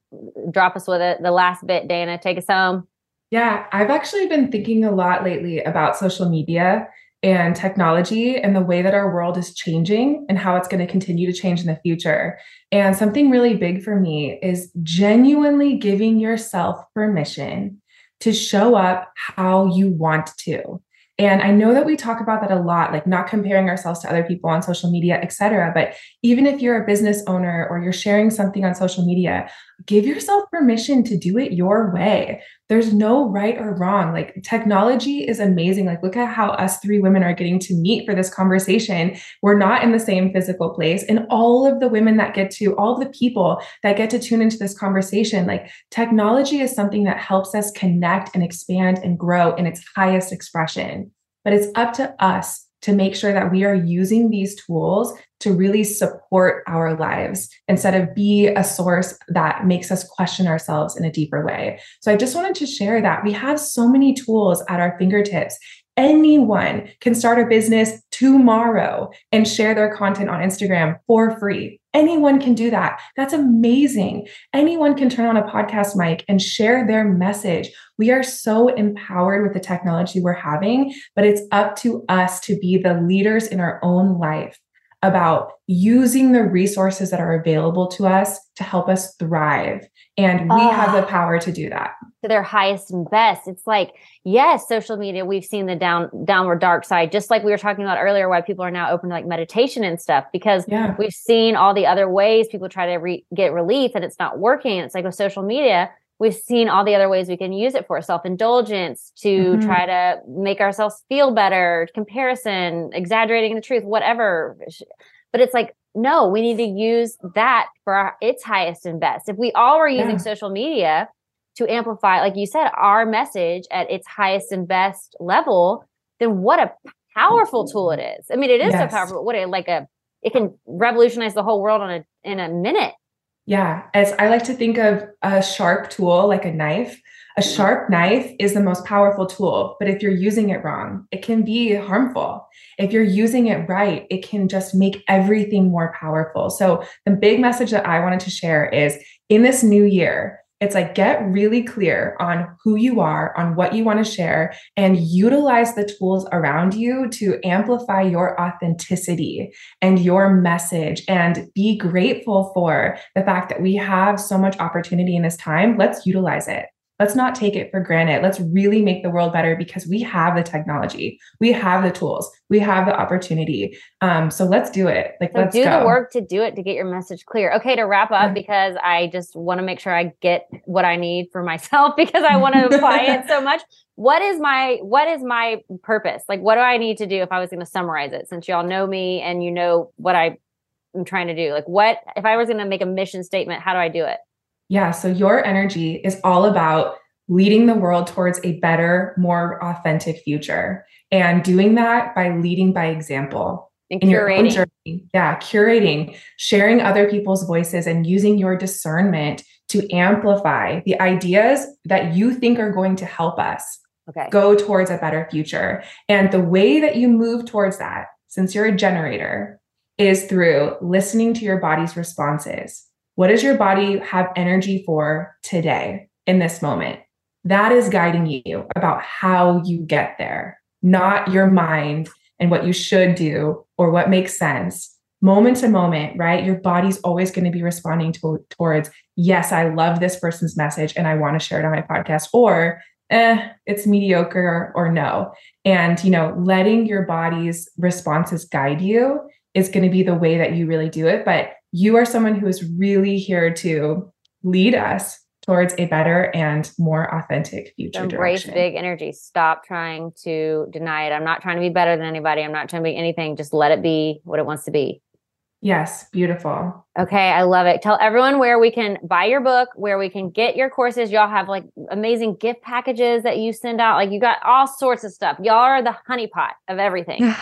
drop us with it. The last bit, Dana, take us home. Yeah. I've actually been thinking a lot lately about social media and technology and the way that our world is changing and how it's going to continue to change in the future. And something really big for me is genuinely giving yourself permission to show up how you want to. And I know that we talk about that a lot, like not comparing ourselves to other people on social media, et cetera. But even if you're a business owner or you're sharing something on social media, give yourself permission to do it your way. There's no right or wrong. Like technology is amazing. Like look at how us three women are getting to meet for this conversation. We're not in the same physical place. And all of the women that get to, all of the people that get to tune into this conversation, like technology is something that helps us connect and expand and grow in its highest expression. But it's up to us to make sure that we are using these tools to really support our lives instead of be a source that makes us question ourselves in a deeper way. So I just wanted to share that we have so many tools at our fingertips. Anyone can start a business tomorrow and share their content on Instagram for free. Anyone can do that. That's amazing. Anyone can turn on a podcast mic and share their message. We are so empowered with the technology we're having, but it's up to us to be the leaders in our own life about using the resources that are available to us to help us thrive. And we uh, have the power to do that. To their highest and best. It's like, yes, social media, we've seen the down downward dark side, just like we were talking about earlier, why people are now open to like meditation and stuff, because yeah. we've seen all the other ways people try to re- get relief and it's not working. It's like with social media, we've seen all the other ways we can use it for self-indulgence, to mm-hmm. try to make ourselves feel better, comparison, exaggerating the truth, whatever. But it's like, no, we need to use that for our, its highest and best. If we all were using yeah. social media to amplify, like you said, our message at its highest and best level, then what a powerful tool it is. I mean, it is yes. so powerful. What it like a, it can revolutionize the whole world on a, in a minute. Yeah. As I like to think of a sharp tool, like a knife, a sharp knife is the most powerful tool, but if you're using it wrong, it can be harmful. If you're using it right, it can just make everything more powerful. So the big message that I wanted to share is in this new year, it's like, get really clear on who you are, on what you want to share, and utilize the tools around you to amplify your authenticity and your message, and be grateful for the fact that we have so much opportunity in this time. Let's utilize it. Let's not take it for granted. Let's really make the world better because we have the technology. We have the tools. We have the opportunity. Um, so let's do it. Like, so let's do go. the work to do it, to get your message clear. Okay. To wrap up, because I just want to make sure I get what I need for myself, because I want to apply it so much. What is my, what is my purpose? Like, what do I need to do if I was going to summarize it, since y'all know me and you know what I am trying to do? Like, what, if I was going to make a mission statement, how do I do it? Yeah. So your energy is all about leading the world towards a better, more authentic future, and doing that by leading by example and in your own journey. Yeah. Curating, sharing other people's voices, and using your discernment to amplify the ideas that you think are going to help us okay. go towards a better future. And the way that you move towards that, since you're a generator, is through listening to your body's responses. What does your body have energy for today in this moment? That is guiding you about how you get there, not your mind and what you should do or what makes sense. Moment to moment, right? Your body's always going to be responding to, towards, yes, I love this person's message and I want to share it on my podcast, or eh, it's mediocre, or, or no. And, you know, letting your body's responses guide you is going to be the way that you really do it. But you are someone who is really here to lead us towards a better and more authentic future. Embrace direction. Big energy. Stop trying to deny it. I'm not trying to be better than anybody. I'm not trying to be anything. Just let it be what it wants to be. Yes. Beautiful. Okay. I love it. Tell everyone where we can buy your book, where we can get your courses. Y'all have like amazing gift packages that you send out. Like, you got all sorts of stuff. Y'all are the honeypot of everything.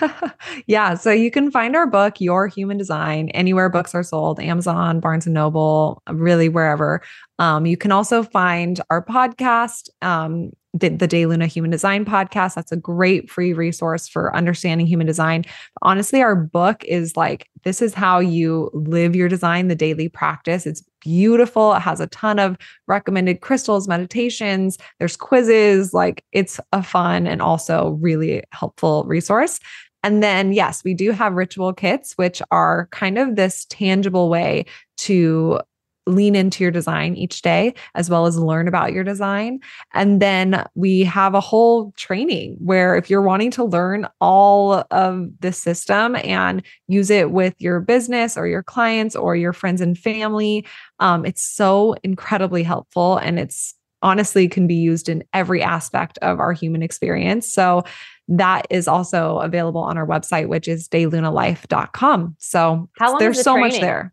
Yeah. So you can find our book, Your Human Design, anywhere books are sold, Amazon, Barnes and Noble, really wherever. Um, you can also find our podcast, um, The, the Day Luna Human Design podcast. That's a great free resource for understanding human design. But honestly, our book is like, this is how you live your design, the daily practice. It's beautiful. It has a ton of recommended crystals, meditations. There's quizzes. Like, it's a fun and also really helpful resource. And then, yes, we do have ritual kits, which are kind of this tangible way to lean into your design each day, as well as learn about your design. And then we have a whole training where, if you're wanting to learn all of the system and use it with your business or your clients or your friends and family, um, it's so incredibly helpful. And it's honestly can be used in every aspect of our human experience. So that is also available on our website, which is day luna life dot com. So there's so much there.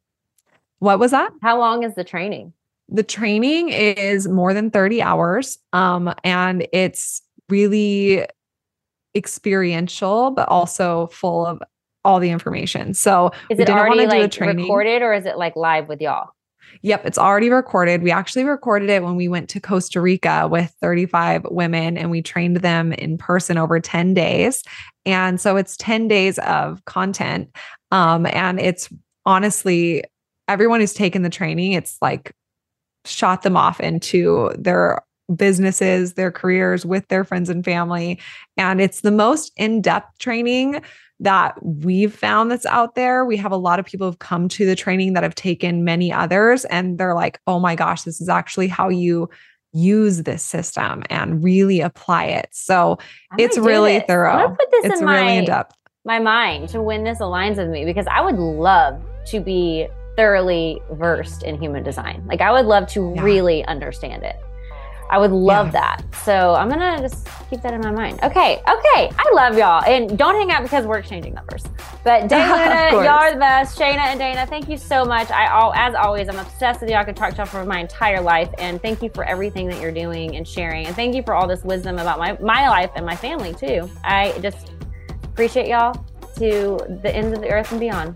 What was that? How long is the training? The training is more than thirty hours. Um, and it's really experiential, but also full of all the information. So is it already like recorded, or is it like live with y'all? Yep. It's already recorded. We actually recorded it when we went to Costa Rica with thirty-five women, and we trained them in person over ten days. And so it's ten days of content. Um, and it's honestly, everyone who's taken the training, it's like shot them off into their businesses, their careers, with their friends and family. And it's the most in-depth training that we've found that's out there. We have a lot of people who've come to the training that have taken many others, and they're like, oh my gosh, this is actually how you use this system and really apply it. So it's really this. thorough. I'm gonna put this it's in really my, in-depth. my mind to when this aligns with me, because I would love to be thoroughly versed in human design. Like, I would love to yeah. really understand it. I would love yeah. that. So I'm gonna just keep that in my mind. Okay, okay. I love y'all. And don't hang out, because we're exchanging numbers. But Day Luna, y'all are the best. Shayna and Dana, thank you so much. I all, as always, I'm obsessed with y'all. I could talk to y'all for my entire life. And thank you for everything that you're doing and sharing. And thank you for all this wisdom about my, my life and my family too. I just Appreciate y'all to the ends of the earth and beyond.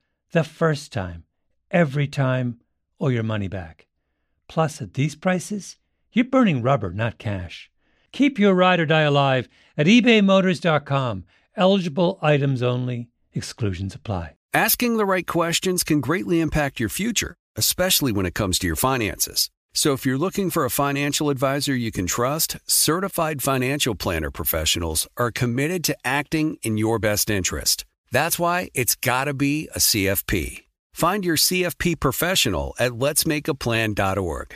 the first time, every time, or your money back. Plus, at these prices, you're burning rubber, not cash. Keep your ride or die alive at ebay motors dot com. Eligible items only. Exclusions apply. Asking the right questions can greatly impact your future, especially when it comes to your finances. So if you're looking for a financial advisor you can trust, certified financial planner professionals are committed to acting in your best interest. That's why it's got to be a C F P. Find your C F P professional at lets make a plan dot org.